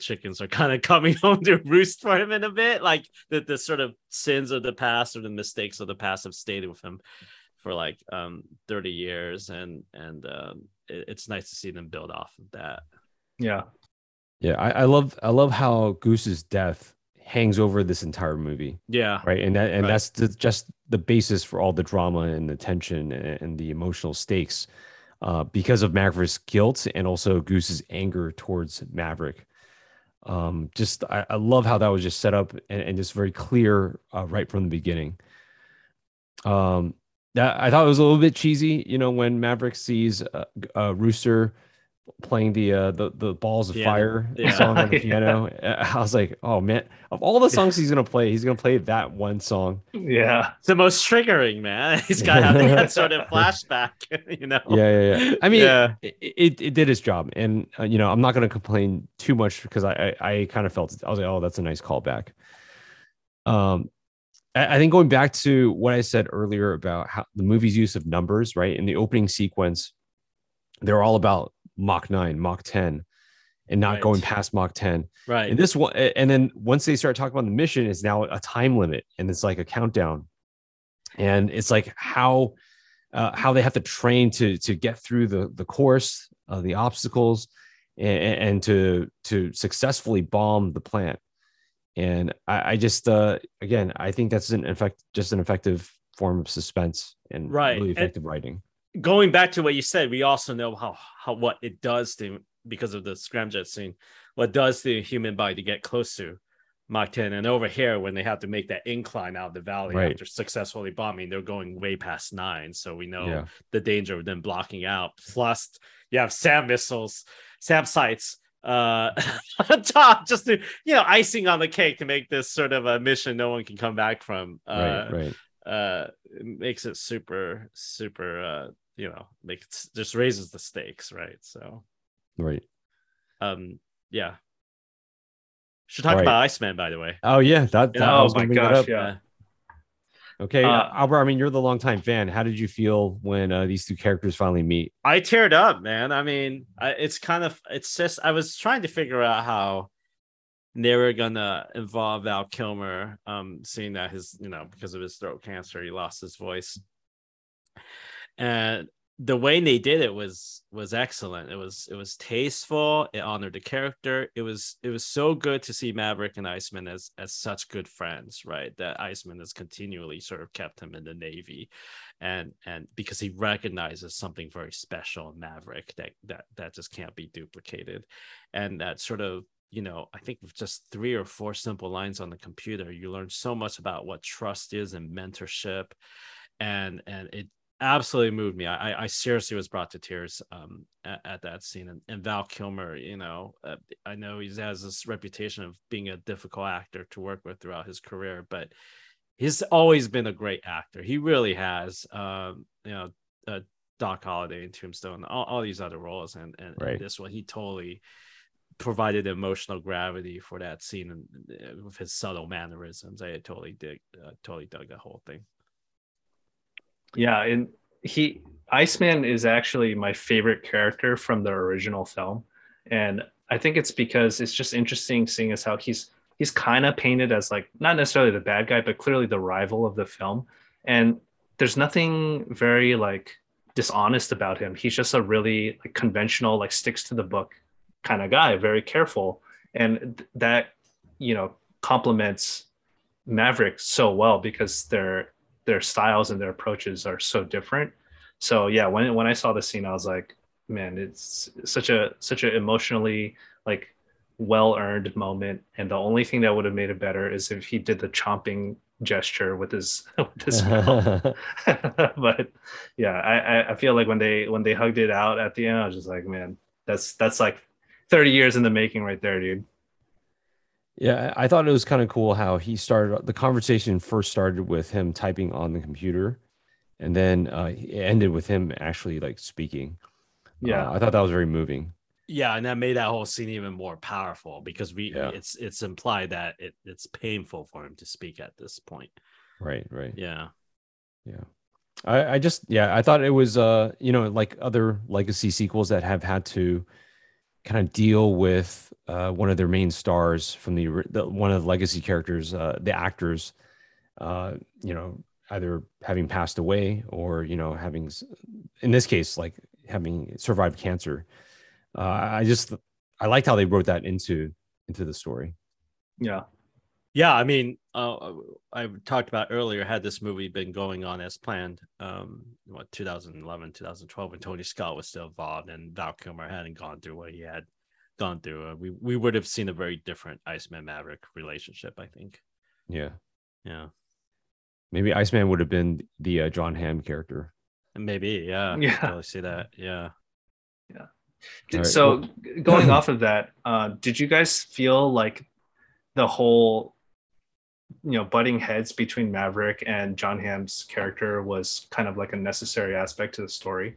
chickens are kind of coming home to roost for him in a bit, the sort of sins of the past or the mistakes of the past have stayed with him for 30 years. And it's nice to see them build off of that. Yeah. Yeah, I love how Goose's death hangs over this entire movie. Yeah, right. And that's just the basis for all the drama and the tension and the emotional stakes, because of Maverick's guilt and also Goose's anger towards Maverick. I love how that was just set up and just very clear right from the beginning. That I thought it was a little bit cheesy, when Maverick sees Rooster playing the Balls of Fire song on the piano. Yeah. I was like, oh man, of all the songs he's gonna play that one song. Yeah, it's the most triggering, man. He's got to have that sort of flashback. Yeah. I mean, it did its job, and I'm not gonna complain too much because I kind of felt I was like, oh, that's a nice callback. I think going back to what I said earlier about how the movie's use of numbers, right? In the opening sequence, they're all about Mach 9, Mach 10, and not going past Mach 10. Right. And this one, and then once they start talking about the mission, it's now a time limit, and it's like a countdown, and it's like how they have to train to get through the course, the obstacles, and to successfully bomb the plant. And I just, again, I think that's an effective form of suspense and really effective writing. Going back to what you said, we also know how what it does to, because of the scramjet scene, what does the human body to get close to Mach 10. And over here, when they have to make that incline out of the valley after successfully bombing, they're going way past 9. So we know the danger of them blocking out. Plus, you have SAM sites. Top just to icing on the cake to make this sort of a mission no one can come back from. It makes it super just raises the stakes, should talk about Iceman, by the way. Albert, I mean, you're the longtime fan. How did you feel when these two characters finally meet? I teared up, man. I mean, I was trying to figure out how they were gonna involve Val Kilmer, seeing that his, because of his throat cancer, he lost his voice. And the way they did it was excellent. It was tasteful. It honored the character. It was so good to see Maverick and Iceman as such good friends, right? That Iceman has continually sort of kept him in the Navy, and because he recognizes something very special in Maverick that just can't be duplicated, and that sort of, I think with just 3 or 4 simple lines on the computer, you learn so much about what trust is and mentorship, and it absolutely moved me. I seriously was brought to tears at that scene. And Val Kilmer, I know he has this reputation of being a difficult actor to work with throughout his career, but he's always been a great actor. He really has. Doc Holliday in Tombstone, all these other roles, and this one, he totally provided emotional gravity for that scene, and with his subtle mannerisms. I totally dug that whole thing. Yeah, and Iceman is actually my favorite character from the original film, and I think it's because it's just interesting seeing as how he's kind of painted as, like, not necessarily the bad guy, but clearly the rival of the film, and there's nothing very, like, dishonest about him. He's just a really, like, conventional, like, sticks to the book kind of guy, very careful, and that complements Maverick so well because their styles and their approaches are so different. So yeah, when I saw the scene, I was like, man, it's such an emotionally, like, well-earned moment. And the only thing that would have made it better is if he did the chomping gesture with his mouth. But yeah, I feel like when they hugged it out at the end, I was just like, man, that's like 30 years in the making right there, dude. Yeah, I thought it was kind of cool how he started the conversation. First started with him typing on the computer, and then it ended with him actually, like, speaking. Yeah, I thought that was very moving. Yeah, and that made that whole scene even more powerful because it's implied that it's painful for him to speak at this point. Right. Yeah. I thought it was like other legacy sequels that have had to kind of deal with one of their main stars from the one of the legacy characters, the actors, either having passed away or, having, in this case, like, having survived cancer. I liked how they wrote that into the story. Yeah. Yeah. I mean, I talked about earlier, had this movie been going on as planned, 2011, 2012, when Tony Scott was still involved and Val Kilmer hadn't gone through what he had gone through, we would have seen a very different Iceman Maverick relationship, I think. Yeah. Maybe Iceman would have been the John Hamm character. Maybe, yeah. Yeah. I totally see that. Yeah. Right. So going off of that, did you guys feel like the whole, butting heads between Maverick and John Hamm's character was kind of like a necessary aspect to the story?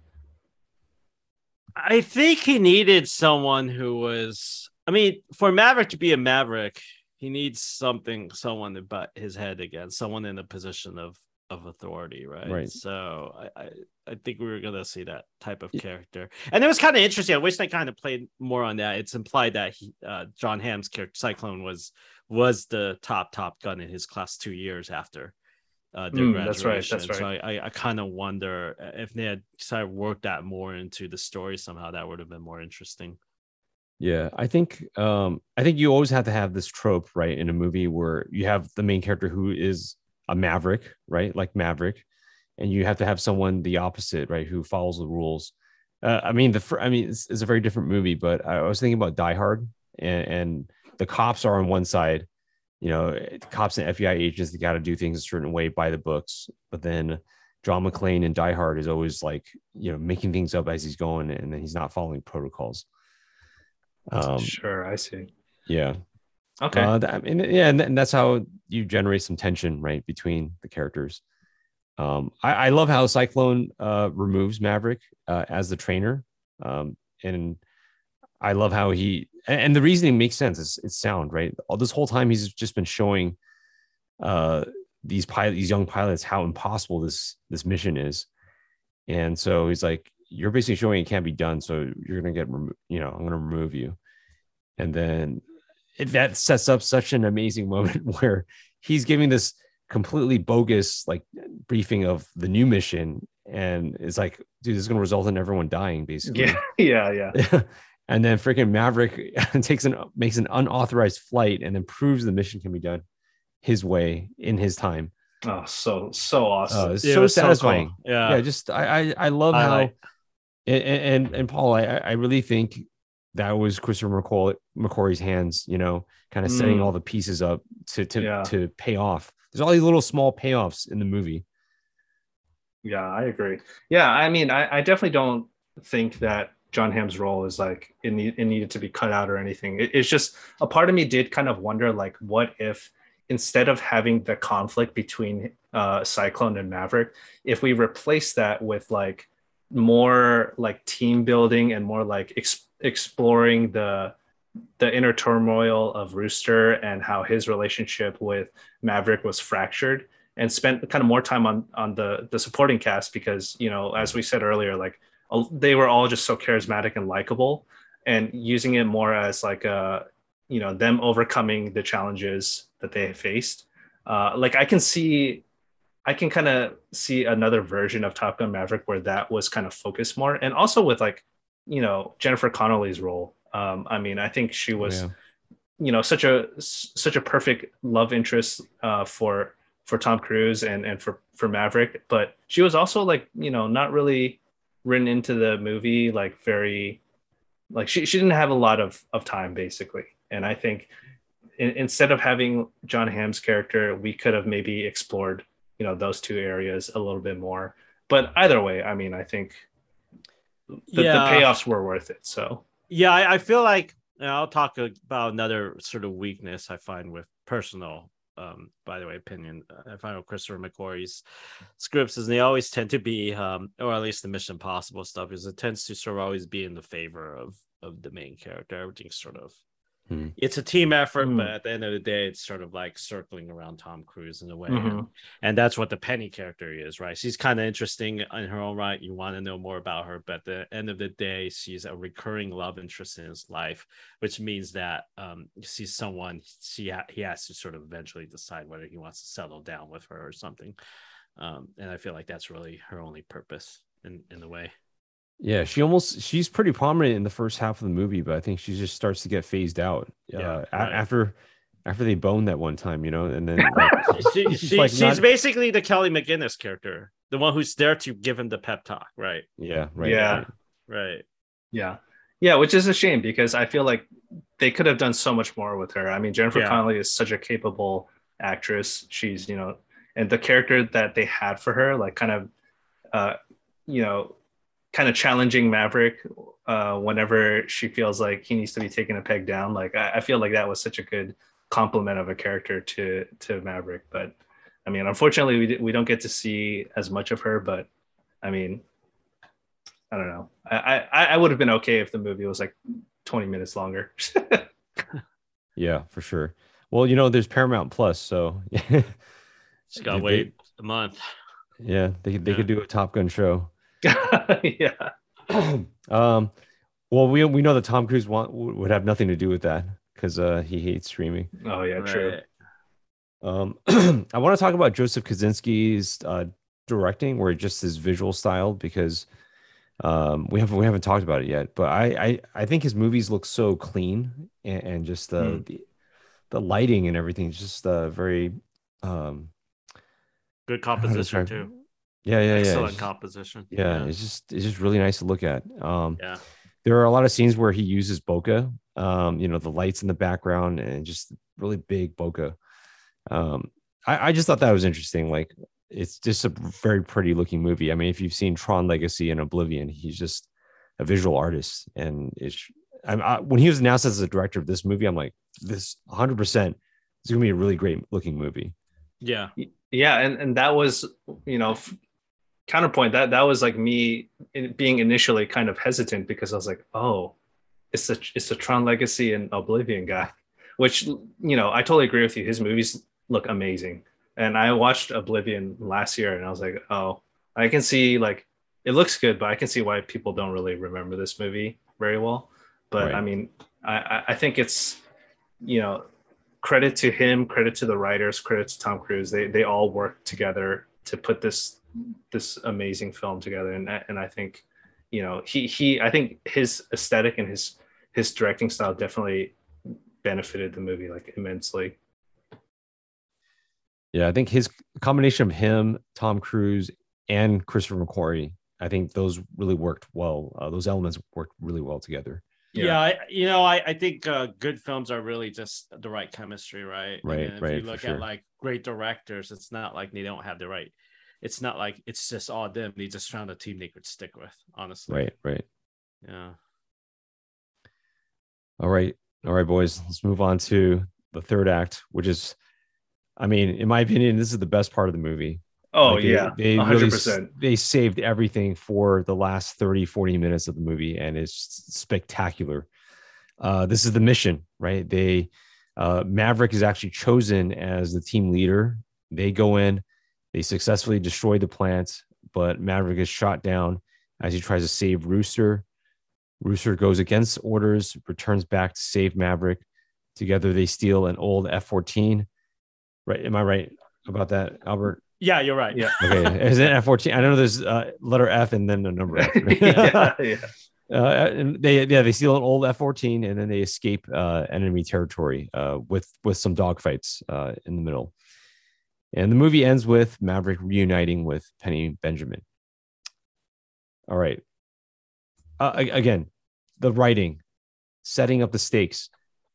I think he needed someone who was, for Maverick to be a Maverick, He needs something, someone to butt his head against, someone in a position of authority, right? So I think we were gonna see that type of character, and it was kind of interesting. I wish they kind of played more on that. It's implied that he, John Hamm's character Cyclone, was the top gun in his class 2 years after their graduation. That's right. So I kind of wonder if they had decided to work that more into the story somehow, that would have been more interesting. Yeah, I think you always have to have this trope, right, in a movie where you have the main character who is a maverick, right, like Maverick, and you have to have someone the opposite, right, who follows the rules. It's a very different movie, but I was thinking about Die Hard, and the cops are on one side, you know, cops and FBI agents, they got to do things a certain way by the books, but then John McClane in Die Hard is always like, you know, making things up as he's going, and then he's not following protocols. Sure, I see. Yeah. Okay. And that's how you generate some tension, right, between the characters. I love how Cyclone removes Maverick as the trainer, and I love how he and the reasoning makes sense. It's sound, right? All this whole time he's just been showing these young pilots how impossible this mission is, and so he's like, "You're basically showing it can't be done, so you're gonna get I'm gonna remove you," and then. That sets up such an amazing moment where he's giving this completely bogus like briefing of the new mission, and it's like, dude, this is going to result in everyone dying, basically. Yeah. And then freaking Maverick makes an unauthorized flight and then proves the mission can be done his way in his time. Oh, so awesome! It's so satisfying. So cool. Yeah. Just I love how and Paul, I really think. That was Christopher McQuarrie's hands, you know, kind of setting all the pieces up to pay off. There's all these little small payoffs in the movie. Yeah, I agree. Yeah, I mean, I definitely don't think that John Hamm's role is like it needed to be cut out or anything. It's just a part of me did kind of wonder, like, what if instead of having the conflict between Cyclone and Maverick, if we replace that with like more like team building and more like exploring the inner turmoil of Rooster and how his relationship with Maverick was fractured, and spent kind of more time on the supporting cast, because, you know, as we said earlier, like they were all just so charismatic and likable, and using it more as like a, you know, them overcoming the challenges that they faced. Like I can kind of see another version of Top Gun Maverick where that was kind of focused more, and also with like, you know, Jennifer Connelly's role. I mean, I think she was, you know, such a perfect love interest for Tom Cruise and for Maverick. But she was also like, you know, not really written into the movie, like very, like she didn't have a lot of time basically. And I think instead of having John Hamm's character, we could have maybe explored, you know, those two areas a little bit more. But either way, I mean, I think the payoffs were worth it. So yeah, I feel like, and I'll talk about another sort of weakness I find with personal, by the way, opinion. I find with Christopher McQuarrie's scripts is they always tend to be, or at least the Mission Impossible stuff, is it tends to sort of always be in the favor of the main character. Everything's sort of it's a team effort, but at the end of the day, it's sort of like circling around Tom Cruise in a way. Mm-hmm. And that's what the Penny character is, right? She's kind of interesting in her own right. You want to know more about her, but at the end of the day, she's a recurring love interest in his life, which means that she's someone he has to sort of eventually decide whether he wants to settle down with her or something. And I feel like that's really her only purpose in a way. Yeah, she's pretty prominent in the first half of the movie, but I think she just starts to get phased out after they bone that one time, you know, and then like, she's basically the Kelly McGillis character, the one who's there to give him the pep talk, right? Yeah, right. Yeah, right. Yeah, which is a shame because I feel like they could have done so much more with her. I mean, Jennifer Connelly is such a capable actress. She's, you know, and the character that they had for her, like kind of, you know, kind of challenging Maverick whenever she feels like he needs to be taking a peg down. Like I feel like that was such a good compliment of a character to Maverick. But I mean, unfortunately we don't get to see as much of her, but I mean, I don't know. I would have been okay if the movie was like 20 minutes longer. Yeah, for sure. Well, you know, there's Paramount Plus, so just gotta wait a month. Yeah, they could do a Top Gun show. Yeah. Well, we know that Tom Cruise would have nothing to do with that because he hates streaming. Oh yeah, true. Right. I want to talk about Joseph Kosinski's directing, where just his visual style, because we haven't talked about it yet, but I think his movies look so clean and just the lighting and everything is just very good composition too. Yeah. Excellent composition. Yeah, it's just really nice to look at. There are a lot of scenes where he uses bokeh, the lights in the background and just really big bokeh. I just thought that was interesting. Like, it's just a very pretty looking movie. I mean, if you've seen Tron Legacy and Oblivion, he's just a visual artist. And when he was announced as the director of this movie, I'm like, this 100% is going to be a really great looking movie. Yeah. Yeah. And that was, counterpoint, that was like me being initially kind of hesitant, because I was like, oh, it's the Tron Legacy and Oblivion guy, which, I totally agree with you. His movies look amazing. And I watched Oblivion last year and I was like, oh, I can see, like, it looks good, but I can see why people don't really remember this movie very well. But right. I mean, I think it's, credit to him, credit to the writers, credit to Tom Cruise. They all worked together to put this amazing film together. And I think, I think his aesthetic and his directing style definitely benefited the movie, like, immensely. Yeah, I think his combination of him, Tom Cruise, and Christopher McQuarrie, I think those really worked well. Those elements worked really well together. Yeah, I think good films are really just the right chemistry, right? Right, and if you look at like great directors, it's not like they don't have the right. It's not like it's just all them. They just found a team they could stick with, honestly. Right. Yeah. All right, boys. Let's move on to the third act, which is, I mean, in my opinion, this is the best part of the movie. Oh, like, yeah. They 100%. Really, they saved everything for the last 30, 40 minutes of the movie, and it's spectacular. This is the mission, right? Maverick is actually chosen as the team leader. They go in, they successfully destroy the plant, but Maverick is shot down as he tries to save Rooster. Rooster goes against orders, returns back to save Maverick. Together, they steal an old F-14. Right? Am I right about that, Albert? Yeah, you're right. Yeah. Okay. Is it F-14? I know there's letter F and then a number F. Yeah. And they steal an old F-14 and then they escape enemy territory with some dogfights in the middle. And the movie ends with Maverick reuniting with Penny Benjamin. All right. Again, the writing, setting up the stakes,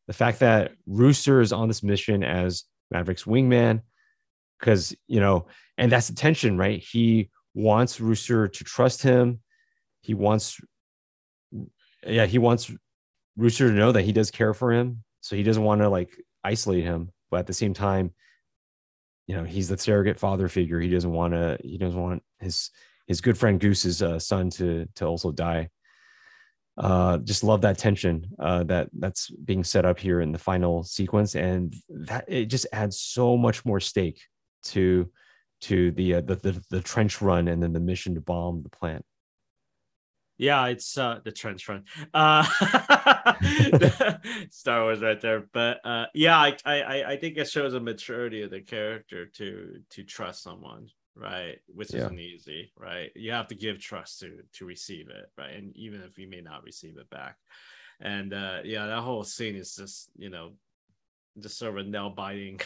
the fact that Rooster is on this mission as Maverick's wingman, because, and that's the tension, right? He wants Rooster to trust him. He wants Rooster to know that he does care for him. So he doesn't want to, like, isolate him. But at the same time, he's the surrogate father figure. He doesn't want his good friend Goose's son to also die. Just love that tension that's being set up here in the final sequence, and that it just adds so much more stake to the trench run and then the mission to bomb the plant. Yeah, it's the trench run. Star Wars right there, but yeah, I think it shows a maturity of the character to trust someone. Right, which isn't easy, right? You have to give trust to receive it, right? And even if you may not receive it back. And that whole scene is just, just sort of a nail-biting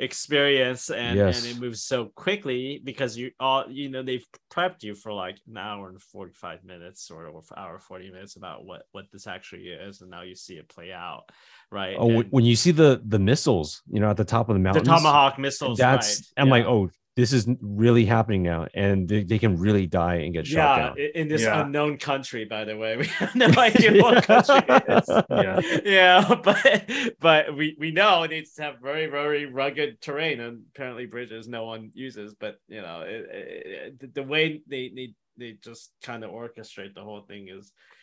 experience. And, yes. And it moves so quickly because they've prepped you for like an hour and 45 minutes or hour 40 minutes about what this actually is. And now you see it play out. Right. Oh, and when you see the missiles, at the top of the mountain, the Tomahawk missiles. That's right. I'm like, oh, this is really happening now, and they can really die and get shot down in this unknown country. By the way, we have no idea what country it is. But we know it needs to have very, very rugged terrain, and apparently bridges no one uses. But the way they just kind of orchestrate the whole thing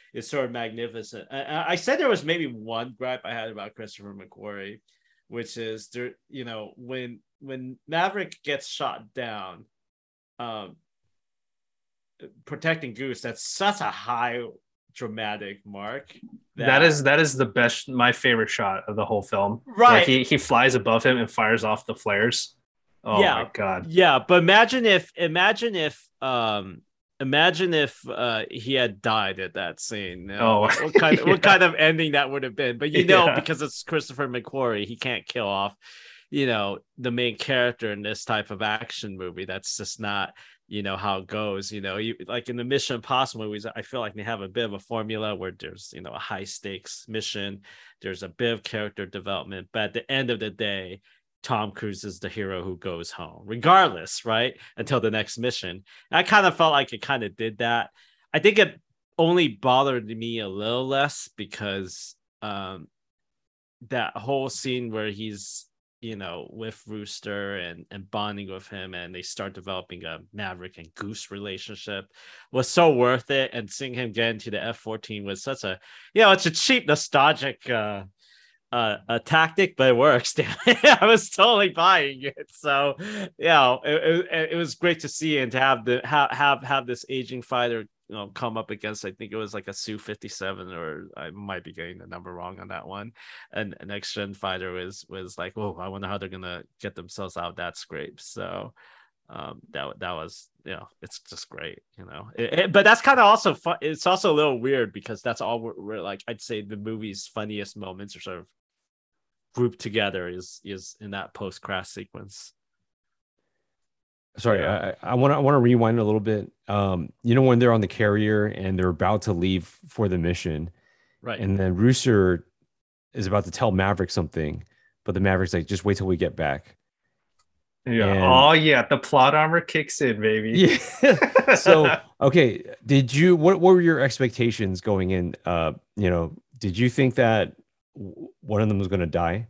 is sort of magnificent. I said there was maybe one gripe I had about Christopher McQuarrie. which is, you know, when Maverick gets shot down, protecting Goose, that's such a high dramatic mark. That is the best, my favorite shot of the whole film. Right. Like he flies above him and fires off the flares. Oh yeah. My God. Yeah. But imagine if he had died at that scene. You know, what kind of ending that would have been. But you know, because it's Christopher McQuarrie, he can't kill off, you know, the main character in this type of action movie. That's just not, you know, how it goes. You know, like in the Mission Impossible movies, I feel like they have a bit of a formula where there's, you know, a high stakes mission, there's a bit of character development, but at the end of the day, Tom Cruise is the hero who goes home, regardless, right? Until the next mission. I kind of felt like it kind of did that. I think it only bothered me a little less because that whole scene where he's, you know, with Rooster and bonding with him, and they start developing a Maverick and Goose relationship was so worth it. And seeing him get into the F-14 was such a, you know, it's a cheap, nostalgic a tactic, but it works. I was totally buying it. So yeah, it was great to see, and to have the have this aging fighter, you know, come up against, I think it was like a Su-57, or I might be getting the number wrong on that one. And an next-gen fighter was like, oh, I wonder how they're gonna get themselves out of that scrape. So that was, you know, it's just great, you know. But that's kind of also fun. It's also a little weird because that's all we're like, I'd say the movie's funniest moments are sort of grouped together is in that post-crash sequence. Sorry, yeah. I want to rewind a little bit. You know, when they're on the carrier and they're about to leave for the mission, right? And then Rooster is about to tell Maverick something, but the Maverick's like, "Just wait till we get back." Yeah. And, oh yeah, the plot armor kicks in, baby. Yeah. So okay, did you? What were your expectations going in? You know, did you think that one of them was going to die?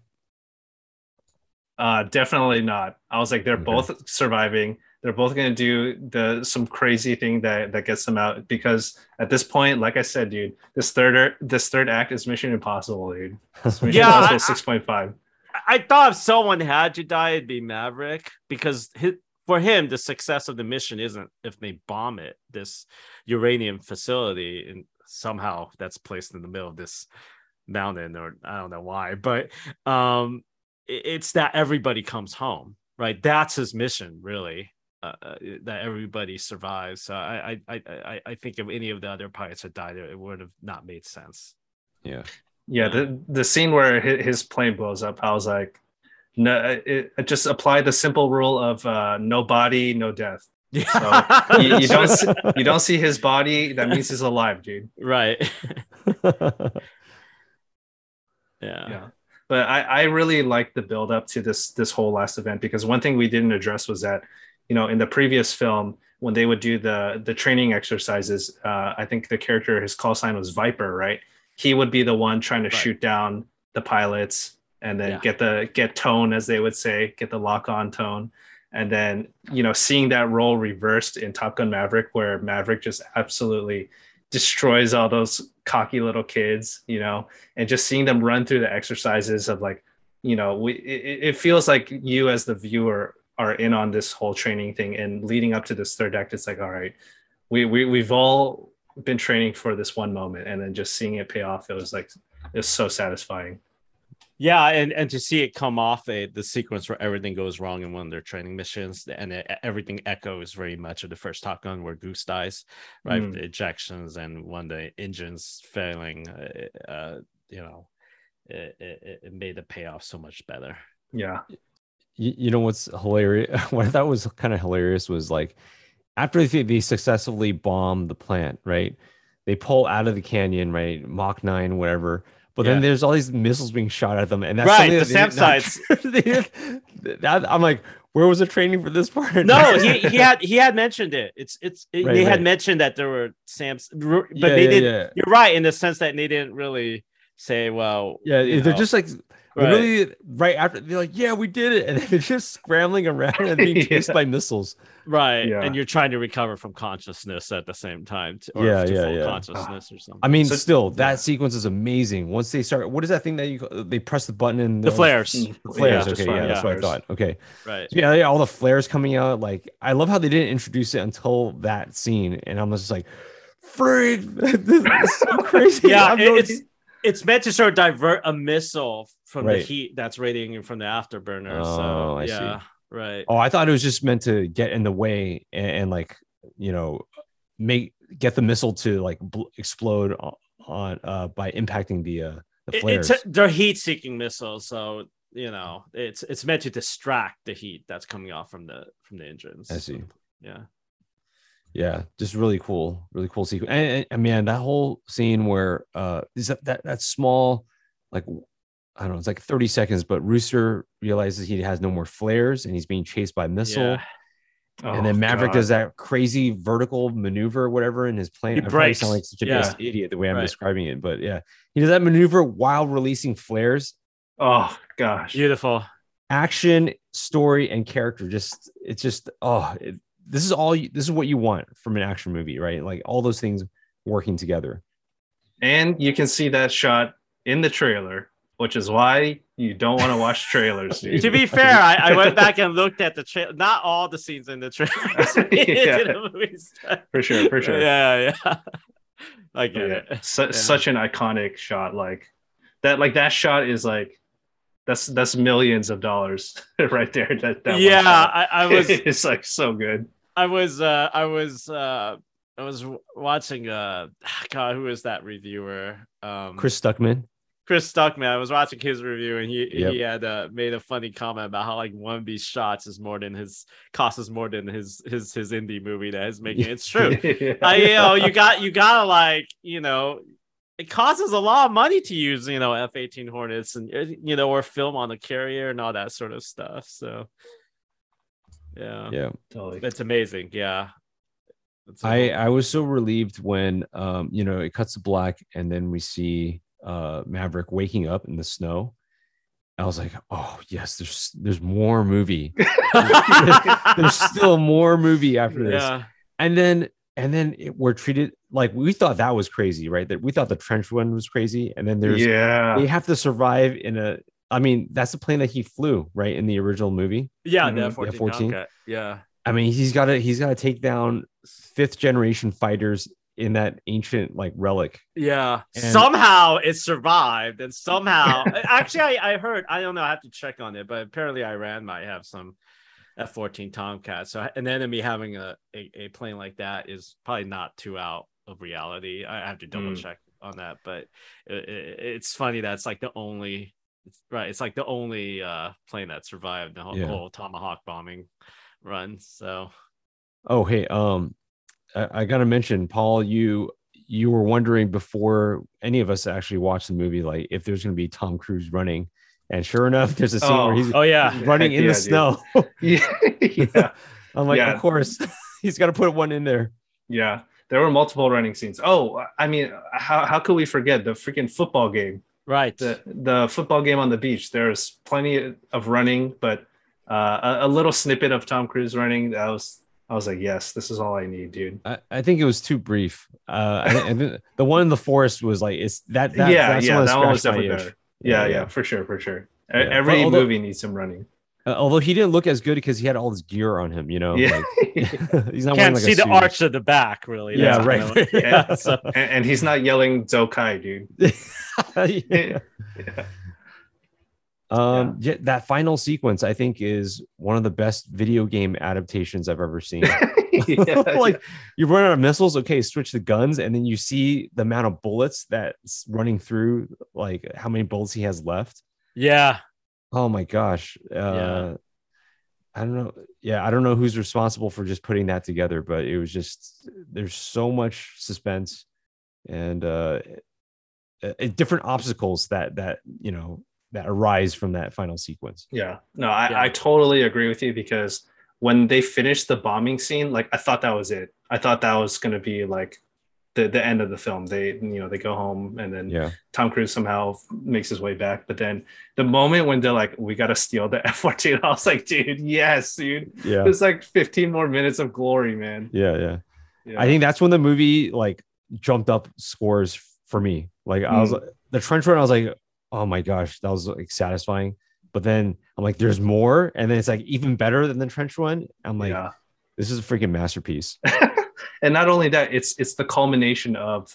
Definitely not. I was like, they're both surviving. They're both going to do some crazy thing that gets them out, because at this point, like I said, dude, this third act is Mission Impossible, dude. It's Mission Impossible 6.5. I thought if someone had to die, it'd be Maverick, because for him, the success of the mission isn't if they bomb it, this uranium facility, and somehow that's placed in the middle of this mountain, or I don't know why, but it's that everybody comes home, right? That's his mission, really, that everybody survives. So I think if any of the other pirates had died, it would have not made sense. Yeah. Yeah. The scene where his plane blows up, I was like, no, it just apply the simple rule of no body, no death. Yeah. So you don't see his body. That means he's alive, dude. Right. Yeah. But I really like the build up to this whole last event, because one thing we didn't address was that, you know, in the previous film, when they would do the training exercises, I think the character, his call sign was Viper, right? He would be the one trying to shoot down the pilots, and then get tone, as they would say, get the lock on tone. And then, you know, seeing that role reversed in Top Gun Maverick, where Maverick just absolutely destroys all those cocky little kids, you know, and just seeing them run through the exercises of, like, you know, it feels like you as the viewer are in on this whole training thing, and leading up to this third act, it's like, all right, we've all been training for this one moment, and then just seeing it pay off, it's so satisfying. Yeah, and to see it come off the sequence where everything goes wrong in one of their training missions, and everything echoes very much of the first Top Gun, where Goose dies, right? The ejections and one of the engines failing, you know, it made the payoff so much better. Yeah. You know what's hilarious? What I thought was kind of hilarious was, like, after they successfully bomb the plant, right? They pull out of the canyon, right? Mach 9, whatever. But then there's all these missiles being shot at them, and that's right. The SAM sites. I'm like, where was the training for this part? No, he had mentioned it. They had mentioned that there were SAMs, but they did. You're right in the sense that they didn't really say, well, yeah, they're just like literally right after they're like, yeah, we did it, and they're just scrambling around and being chased by missiles, right? Yeah. And you're trying to recover from consciousness at the same time, or consciousness or something. I mean, so, still that sequence is amazing. Once they start, what is that thing that they press the button and the flares, okay, that's what I thought. Okay, right, so, yeah, all the flares coming out. Like, I love how they didn't introduce it until that scene, and I'm just like, freak, this is so crazy. Yeah, it's meant to sort of divert a missile from the heat that's radiating from the afterburner. Oh, so, yeah, I see. Right. Oh, I thought it was just meant to get in the way and like, you know, get the missile to like explode on by impacting the flares. They're heat-seeking missiles, so you know it's meant to distract the heat that's coming off from the engines. I see. So, yeah. Yeah, just really cool sequence. And man, that whole scene where is that small, like, I don't know, it's like 30 seconds, but Rooster realizes he has no more flares and he's being chased by a missile. Yeah. And then Maverick does that crazy vertical maneuver or whatever in his plane. I probably sound like such a idiot the way I'm describing it, but yeah, he does that maneuver while releasing flares. Oh gosh, beautiful action, story, and character. Just it's just this is what you want from an action movie, right? Like all those things working together. And you can see that shot in the trailer, which is why you don't want to watch trailers. To be fair, I went back and looked at the trailer, not all the scenes in the trailer. For sure. Yeah. I get it. Such an iconic shot. Like that shot is like, that's millions of dollars right there. That I was, it's like so good. I was watching God, who is that reviewer? Chris Stuckman. I was watching his review, and he had made a funny comment about how like one of these shots is more than his indie movie that he's making. It's true. Yeah. You gotta like, you know, it costs a lot of money to use, you know, F-18 Hornets and, you know, or film on the carrier and all that sort of stuff. So, yeah, totally. That's amazing. Yeah. I was so relieved when, you know, it cuts to black and then we see Maverick waking up in the snow. I was like, oh yes, there's more movie. there's still more movie after this. Yeah. And then we're treated like, we thought that was crazy, right? That we thought the trench one was crazy. And then there's, they have to survive that's the plane that he flew, right? In the original movie. Yeah. Mm-hmm. The F-14 Tomcat. Yeah. I mean, he's gotta take down 5th generation fighters in that ancient like relic. Yeah. And somehow it survived. And somehow, actually I heard, I don't know, I have to check on it, but apparently Iran might have some F-14 Tomcat. So an enemy having a plane like that is probably not too out of reality. I have to double check on that, but it's funny that it's like the only plane that survived the whole Tomahawk bombing run. So, oh hey, I gotta mention, Paul, you were wondering before any of us actually watched the movie, like if there's gonna be Tom Cruise running. And sure enough, there's a scene where he's running in the snow. Yeah. I'm like, of course, he's got to put one in there. Yeah, there were multiple running scenes. Oh, I mean, how could we forget the freaking football game? Right. The football game on the beach. There's plenty of running, but a little snippet of Tom Cruise running. I was like, yes, this is all I need, dude. I think it was too brief. And the one in the forest was like, it's that. Yeah, that one was definitely better. Yeah, for sure. Yeah. Every movie needs some running. Although he didn't look as good because he had all this gear on him, you know. Yeah. Like, he's not can't like see the suit. Arch of the back, really. Yeah, that's right. Kind of like, yeah. And he's not yelling "Zokai," dude. Yeah. That final sequence, I think, is one of the best video game adaptations I've ever seen. You run out of missiles, okay, switch the guns, and then you see the amount of bullets that's running through, like how many bullets he has left. Yeah. Oh my gosh. I don't know. Yeah, I don't know who's responsible for just putting that together, but it was just, there's so much suspense and different obstacles that you know, that arise from that final sequence. Yeah, no, I totally agree with you, because when they finished the bombing scene, like I thought that was it. I thought that was going to be like the end of the film. They, you know, they go home, and then Tom Cruise somehow makes his way back. But then the moment when they're like, we got to steal the F-14, I was like, dude, yes, dude. Yeah. It's like 15 more minutes of glory, man. Yeah. I think that's when the movie like jumped up scores for me. Like I was the trench run, I was like, oh my gosh, that was like satisfying. But then I'm like, there's more. And then it's like even better than the trench run. I'm like, this is a freaking masterpiece. And not only that, it's the culmination of,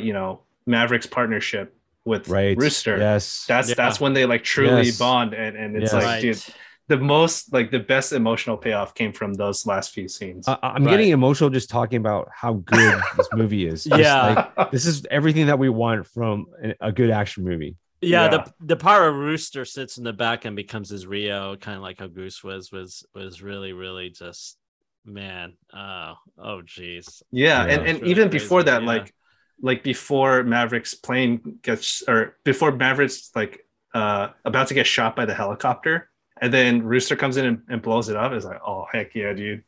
you know, Maverick's partnership with Rooster. Yes, that's when they like truly bond, and it's like, dude, the most like the best emotional payoff came from those last few scenes. I'm getting emotional just talking about how good this movie is. Like, this is everything that we want from a good action movie. The part where Rooster sits in the back and becomes his Rio, kind of like how Goose was really just. Man, oh geez. And really even crazy. Before that, like before Maverick's plane gets, or before Maverick's like about to get shot by the helicopter, and then Rooster comes in and blows it up. It's like, oh heck yeah, dude.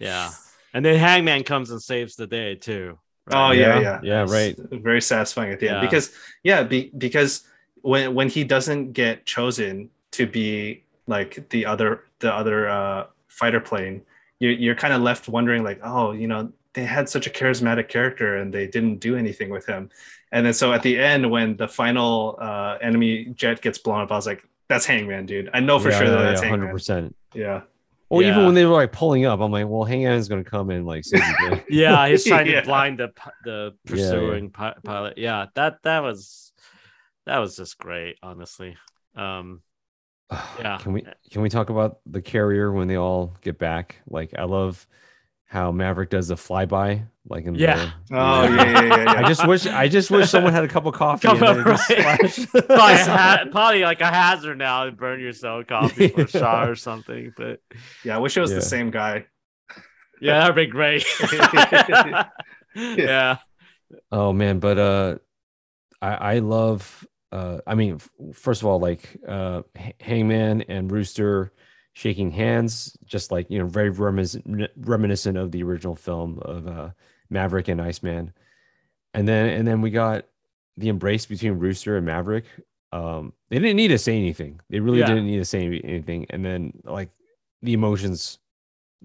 And then Hangman comes and saves the day too. Right? Very satisfying at the end, because because when he doesn't get chosen to be like the other fighter plane, you're kind of left wondering like, oh, you know, they had such a charismatic character and they didn't do anything with him. And then so at the end when the final enemy jet gets blown up, I was like, that's Hangman, dude. I know for sure that's 100%. Yeah. Well, even when they were like pulling up, I'm like, well, Hangman's gonna come in like save the day. He's trying to blind the pursuing pilot. That was just great, honestly. Can we talk about the carrier when they all get back? Like, I love how Maverick does the flyby. Like, in I just wish someone had a cup of coffee. Probably like a hazard now and burn your own coffee for a shot or something. But I wish it was the same guy. That'd be great. Oh man, but I love. I mean, first of all, like Hangman and Rooster shaking hands, just like, you know, very reminiscent of the original film of Maverick and Iceman. And then we got the embrace between Rooster and Maverick. They didn't need to say anything. They really didn't need to say anything. And then like the emotions,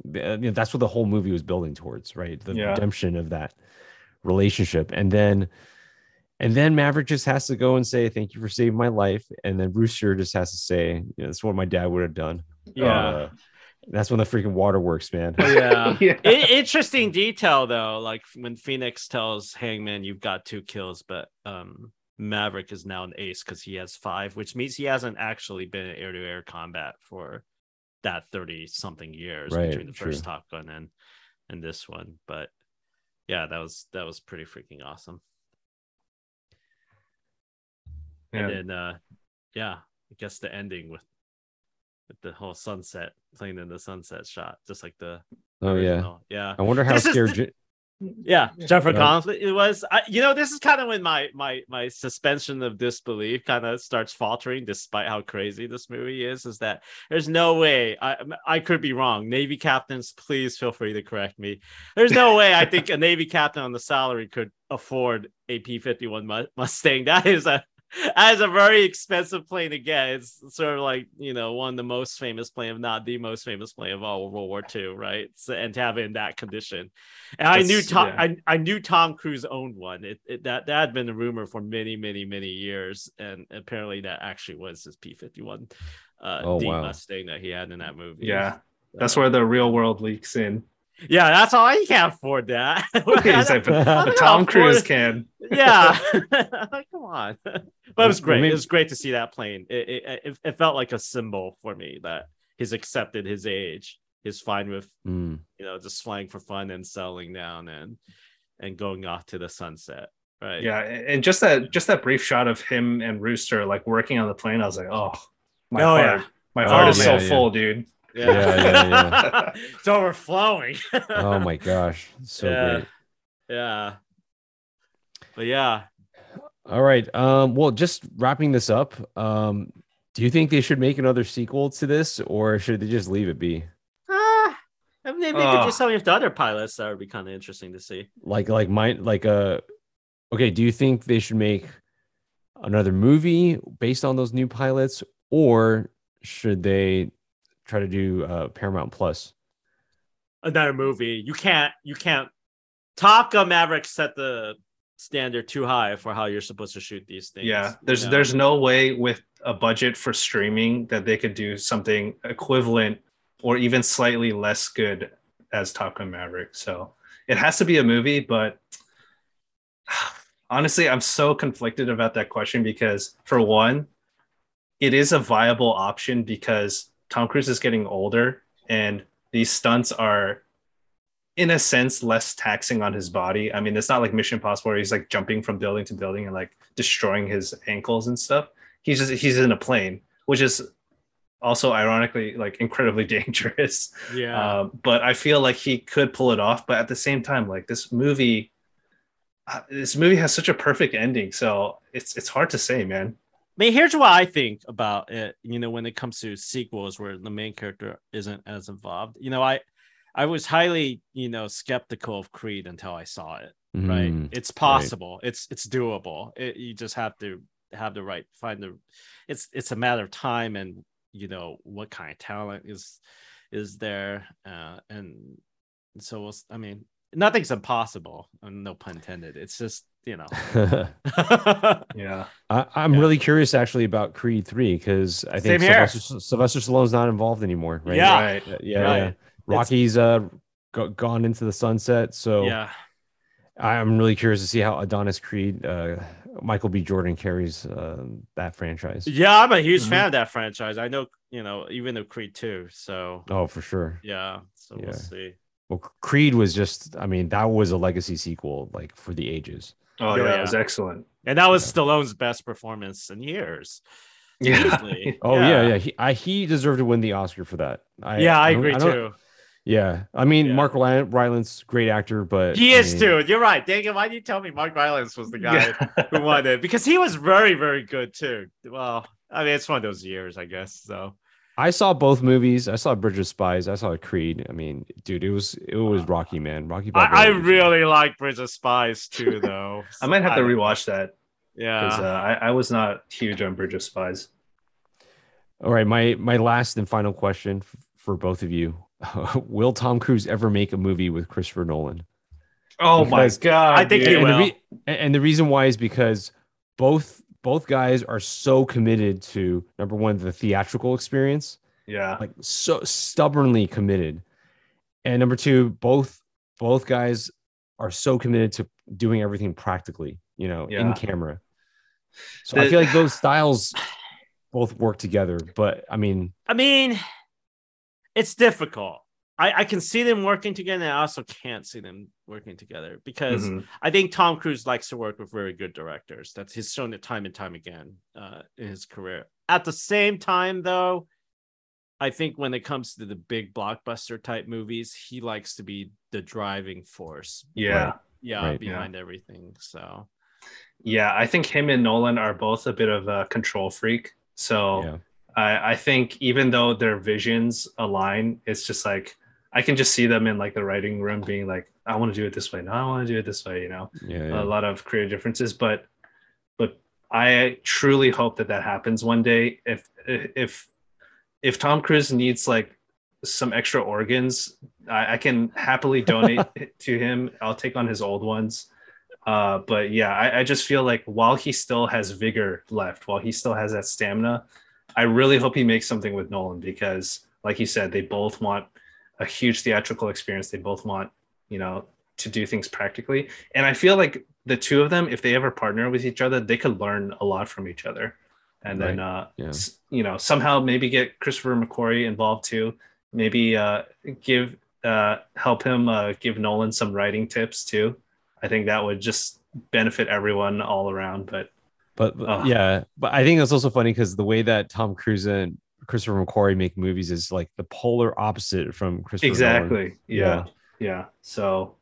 you know, that's what the whole movie was building towards, right? The redemption of that relationship. And then Maverick just has to go and say, thank you for saving my life. And then Rooster just has to say, you know, that's what my dad would have done. That's when the freaking water works, man. Interesting detail, though. Like when Phoenix tells Hangman, you've got 2 kills, but Maverick is now an ace because he has 5, which means he hasn't actually been in air-to-air combat for that 30-something years between the first Top Gun and this one. But yeah, that was pretty freaking awesome. And then, I guess the ending with the whole sunset, playing in the sunset shot, just like the original. I wonder how scared Jennifer Connelly it was. This is kind of when my suspension of disbelief kind of starts faltering, despite how crazy this movie is. Is that there's no way I could be wrong. Navy captains, please feel free to correct me. There's no way I think a Navy captain on the salary could afford a P-51 Mustang. That is a very expensive plane again. It's sort of like, you know, one of the most famous plane, if not the most famous plane of all World War II, right? So, and to have it in that condition. And I knew Tom Cruise owned one. That had been a rumor for many, many, many years. And apparently that actually was his P-51 Mustang that he had in that movie. Yeah. That's where the real world leaks in. Yeah, that's all. I can't afford that. But Tom Cruise can. Come on. But it was great. It was great to see that plane. It felt like a symbol for me that he's accepted his age. He's fine with just flying for fun and settling down and going off to the sunset. Right. Yeah, and just that brief shot of him and Rooster like working on the plane. I was like, oh, my heart is so full, dude. It's overflowing. Oh my gosh, so great. All right, well, just wrapping this up, do you think they should make another sequel to this, or should they just leave it be? I mean, they could do something with the other pilots. That would be kind of interesting to see. Okay, do you think they should make another movie based on those new pilots, or should they try to do Paramount Plus? Another movie. You can't. Top Gun Maverick set the standard too high for how you're supposed to shoot these things. Yeah, there's no way with a budget for streaming that they could do something equivalent or even slightly less good as Top Gun Maverick. So it has to be a movie, but honestly, I'm so conflicted about that question because, for one, it is a viable option because Tom Cruise is getting older and these stunts are, in a sense, less taxing on his body. I mean, it's not like Mission Impossible where he's like jumping from building to building and like destroying his ankles and stuff. He's in a plane, which is also ironically like incredibly dangerous. Yeah. But I feel like he could pull it off. But at the same time, like this movie has such a perfect ending. So it's hard to say, man. I mean, here's what I think about it. You know, when it comes to sequels where the main character isn't as involved, you know, I was highly, you know, skeptical of Creed until I saw it. Right, it's possible. Right. It's doable. You just have to have the right It's a matter of time and you know what kind of talent is there, and so I mean, nothing's impossible. No pun intended. It's just you know. Yeah, I'm really curious actually about Creed 3 because I think Sylvester Stallone's not involved anymore. Right? Yeah. Right. Yeah. Rocky's gone into the sunset, so yeah. I'm really curious to see how Adonis Creed, Michael B. Jordan carries that franchise. Yeah, I'm a huge fan of that franchise. I know, you know, even though Creed 2, so for sure. Yeah, so we'll see. Well, Creed was that was a legacy sequel, like for the ages. Oh yeah, it was excellent, and that was Stallone's best performance in years. Yeah. Yeah. He deserved to win the Oscar for that. I agree too. Yeah, I mean, yeah. Mark Rylance, great actor, but he is too. You're right. Dang it, why did you tell me Mark Rylance was the guy who won it? Because he was very, very good too. Well, I mean, it's one of those years, I guess. So I saw both movies. I saw Bridge of Spies. I saw Creed. I mean, dude, it was Rocky, man. Rocky. I really like Bridge of Spies too, though. So I might have to rewatch that. Yeah, because I was not huge on Bridge of Spies. All right, my last and final question for both of you. Will Tom Cruise ever make a movie with Christopher Nolan? Oh my God. I think he will. And the reason why is because both guys are so committed to, number one, the theatrical experience. Yeah. Like so stubbornly committed. And number two, both guys are so committed to doing everything practically, you know, in camera. So I feel like those styles both work together, but I mean it's difficult. I can see them working together, and I also can't see them working together because I think Tom Cruise likes to work with very good directors. That's he's shown it time and time again in his career. At the same time, though, I think when it comes to the big blockbuster type movies, he likes to be the driving force. Yeah, behind everything. So, yeah, I think him and Nolan are both a bit of a control freak. So. Yeah. I think even though their visions align, it's just like I can just see them in like the writing room being like, I want to do it this way. No, I want to do it this way, you know, a lot of creative differences. But I truly hope that happens one day. If Tom Cruise needs like some extra organs, I can happily donate to him. I'll take on his old ones. But yeah, I just feel like while he still has vigor left, while he still has that stamina, I really hope he makes something with Nolan because, like you said, they both want a huge theatrical experience. They both want, you know, to do things practically. And I feel like the two of them, if they ever partner with each other, they could learn a lot from each other. And then, you know, somehow maybe get Christopher McQuarrie involved too. Maybe help him give Nolan some writing tips too. I think that would just benefit everyone all around. But I think it's also funny because the way that Tom Cruise and Christopher McQuarrie make movies is like the polar opposite from Christopher. Exactly. Nolan. Yeah. So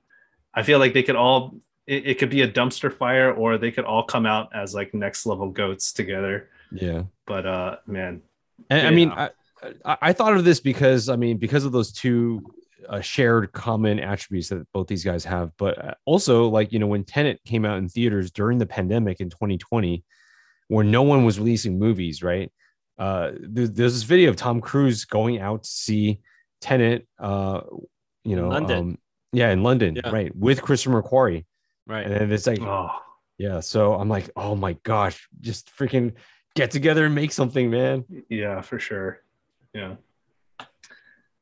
I feel like they could all it could be a dumpster fire, or they could all come out as like next level goats together. Yeah. But man, and, I mean, I thought of this because of those two shared common attributes that both these guys have. But also, like, you know, when Tenet came out in theaters during the pandemic in 2020, where no one was releasing movies, right? There's this video of Tom Cruise going out to see Tenet, you know, London. In London, yeah. Right, with Christopher McQuarrie, right? And then it's like, oh, yeah. So I'm like, oh my gosh, just freaking get together and make something, man. Yeah, for sure. Yeah,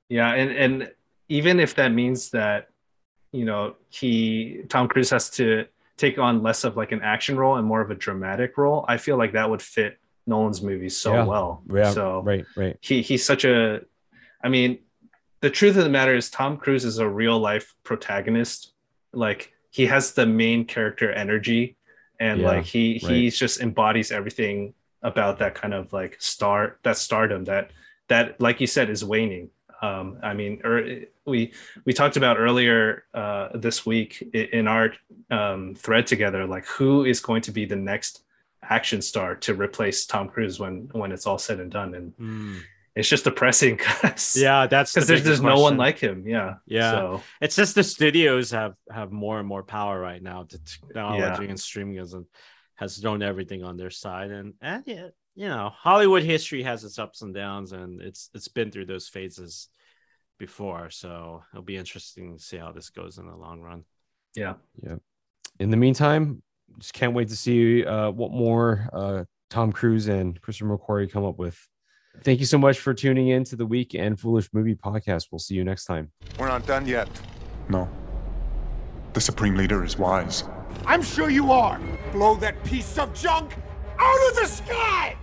yeah, and even if that means that, you know, Tom Cruise has to take on less of like an action role and more of a dramatic role, I feel like that would fit Nolan's movies so well. Yeah, so right. He's such a, I mean, the truth of the matter is Tom Cruise is a real life protagonist. Like, he has the main character energy, and like he just embodies everything about that kind of like stardom that like you said is waning. I mean, we talked about earlier this week in our thread together, like who is going to be the next action star to replace Tom Cruise when it's all said and done, and it's just depressing because there's no one like him. So it's just the studios have more and more power right now. The technology and streaming has thrown everything on their side, and you know, Hollywood history has its ups and downs, and it's been through those phases before, so it'll be interesting to see how this goes in the long run. Yeah. In the meantime, just can't wait to see what more Tom Cruise and Christopher McQuarrie come up with. Thank you so much for tuning in to the Week and Foolish Movie Podcast. We'll see you next time. We're not done yet. No. The Supreme Leader is wise. I'm sure you are. Blow that piece of junk out of the sky!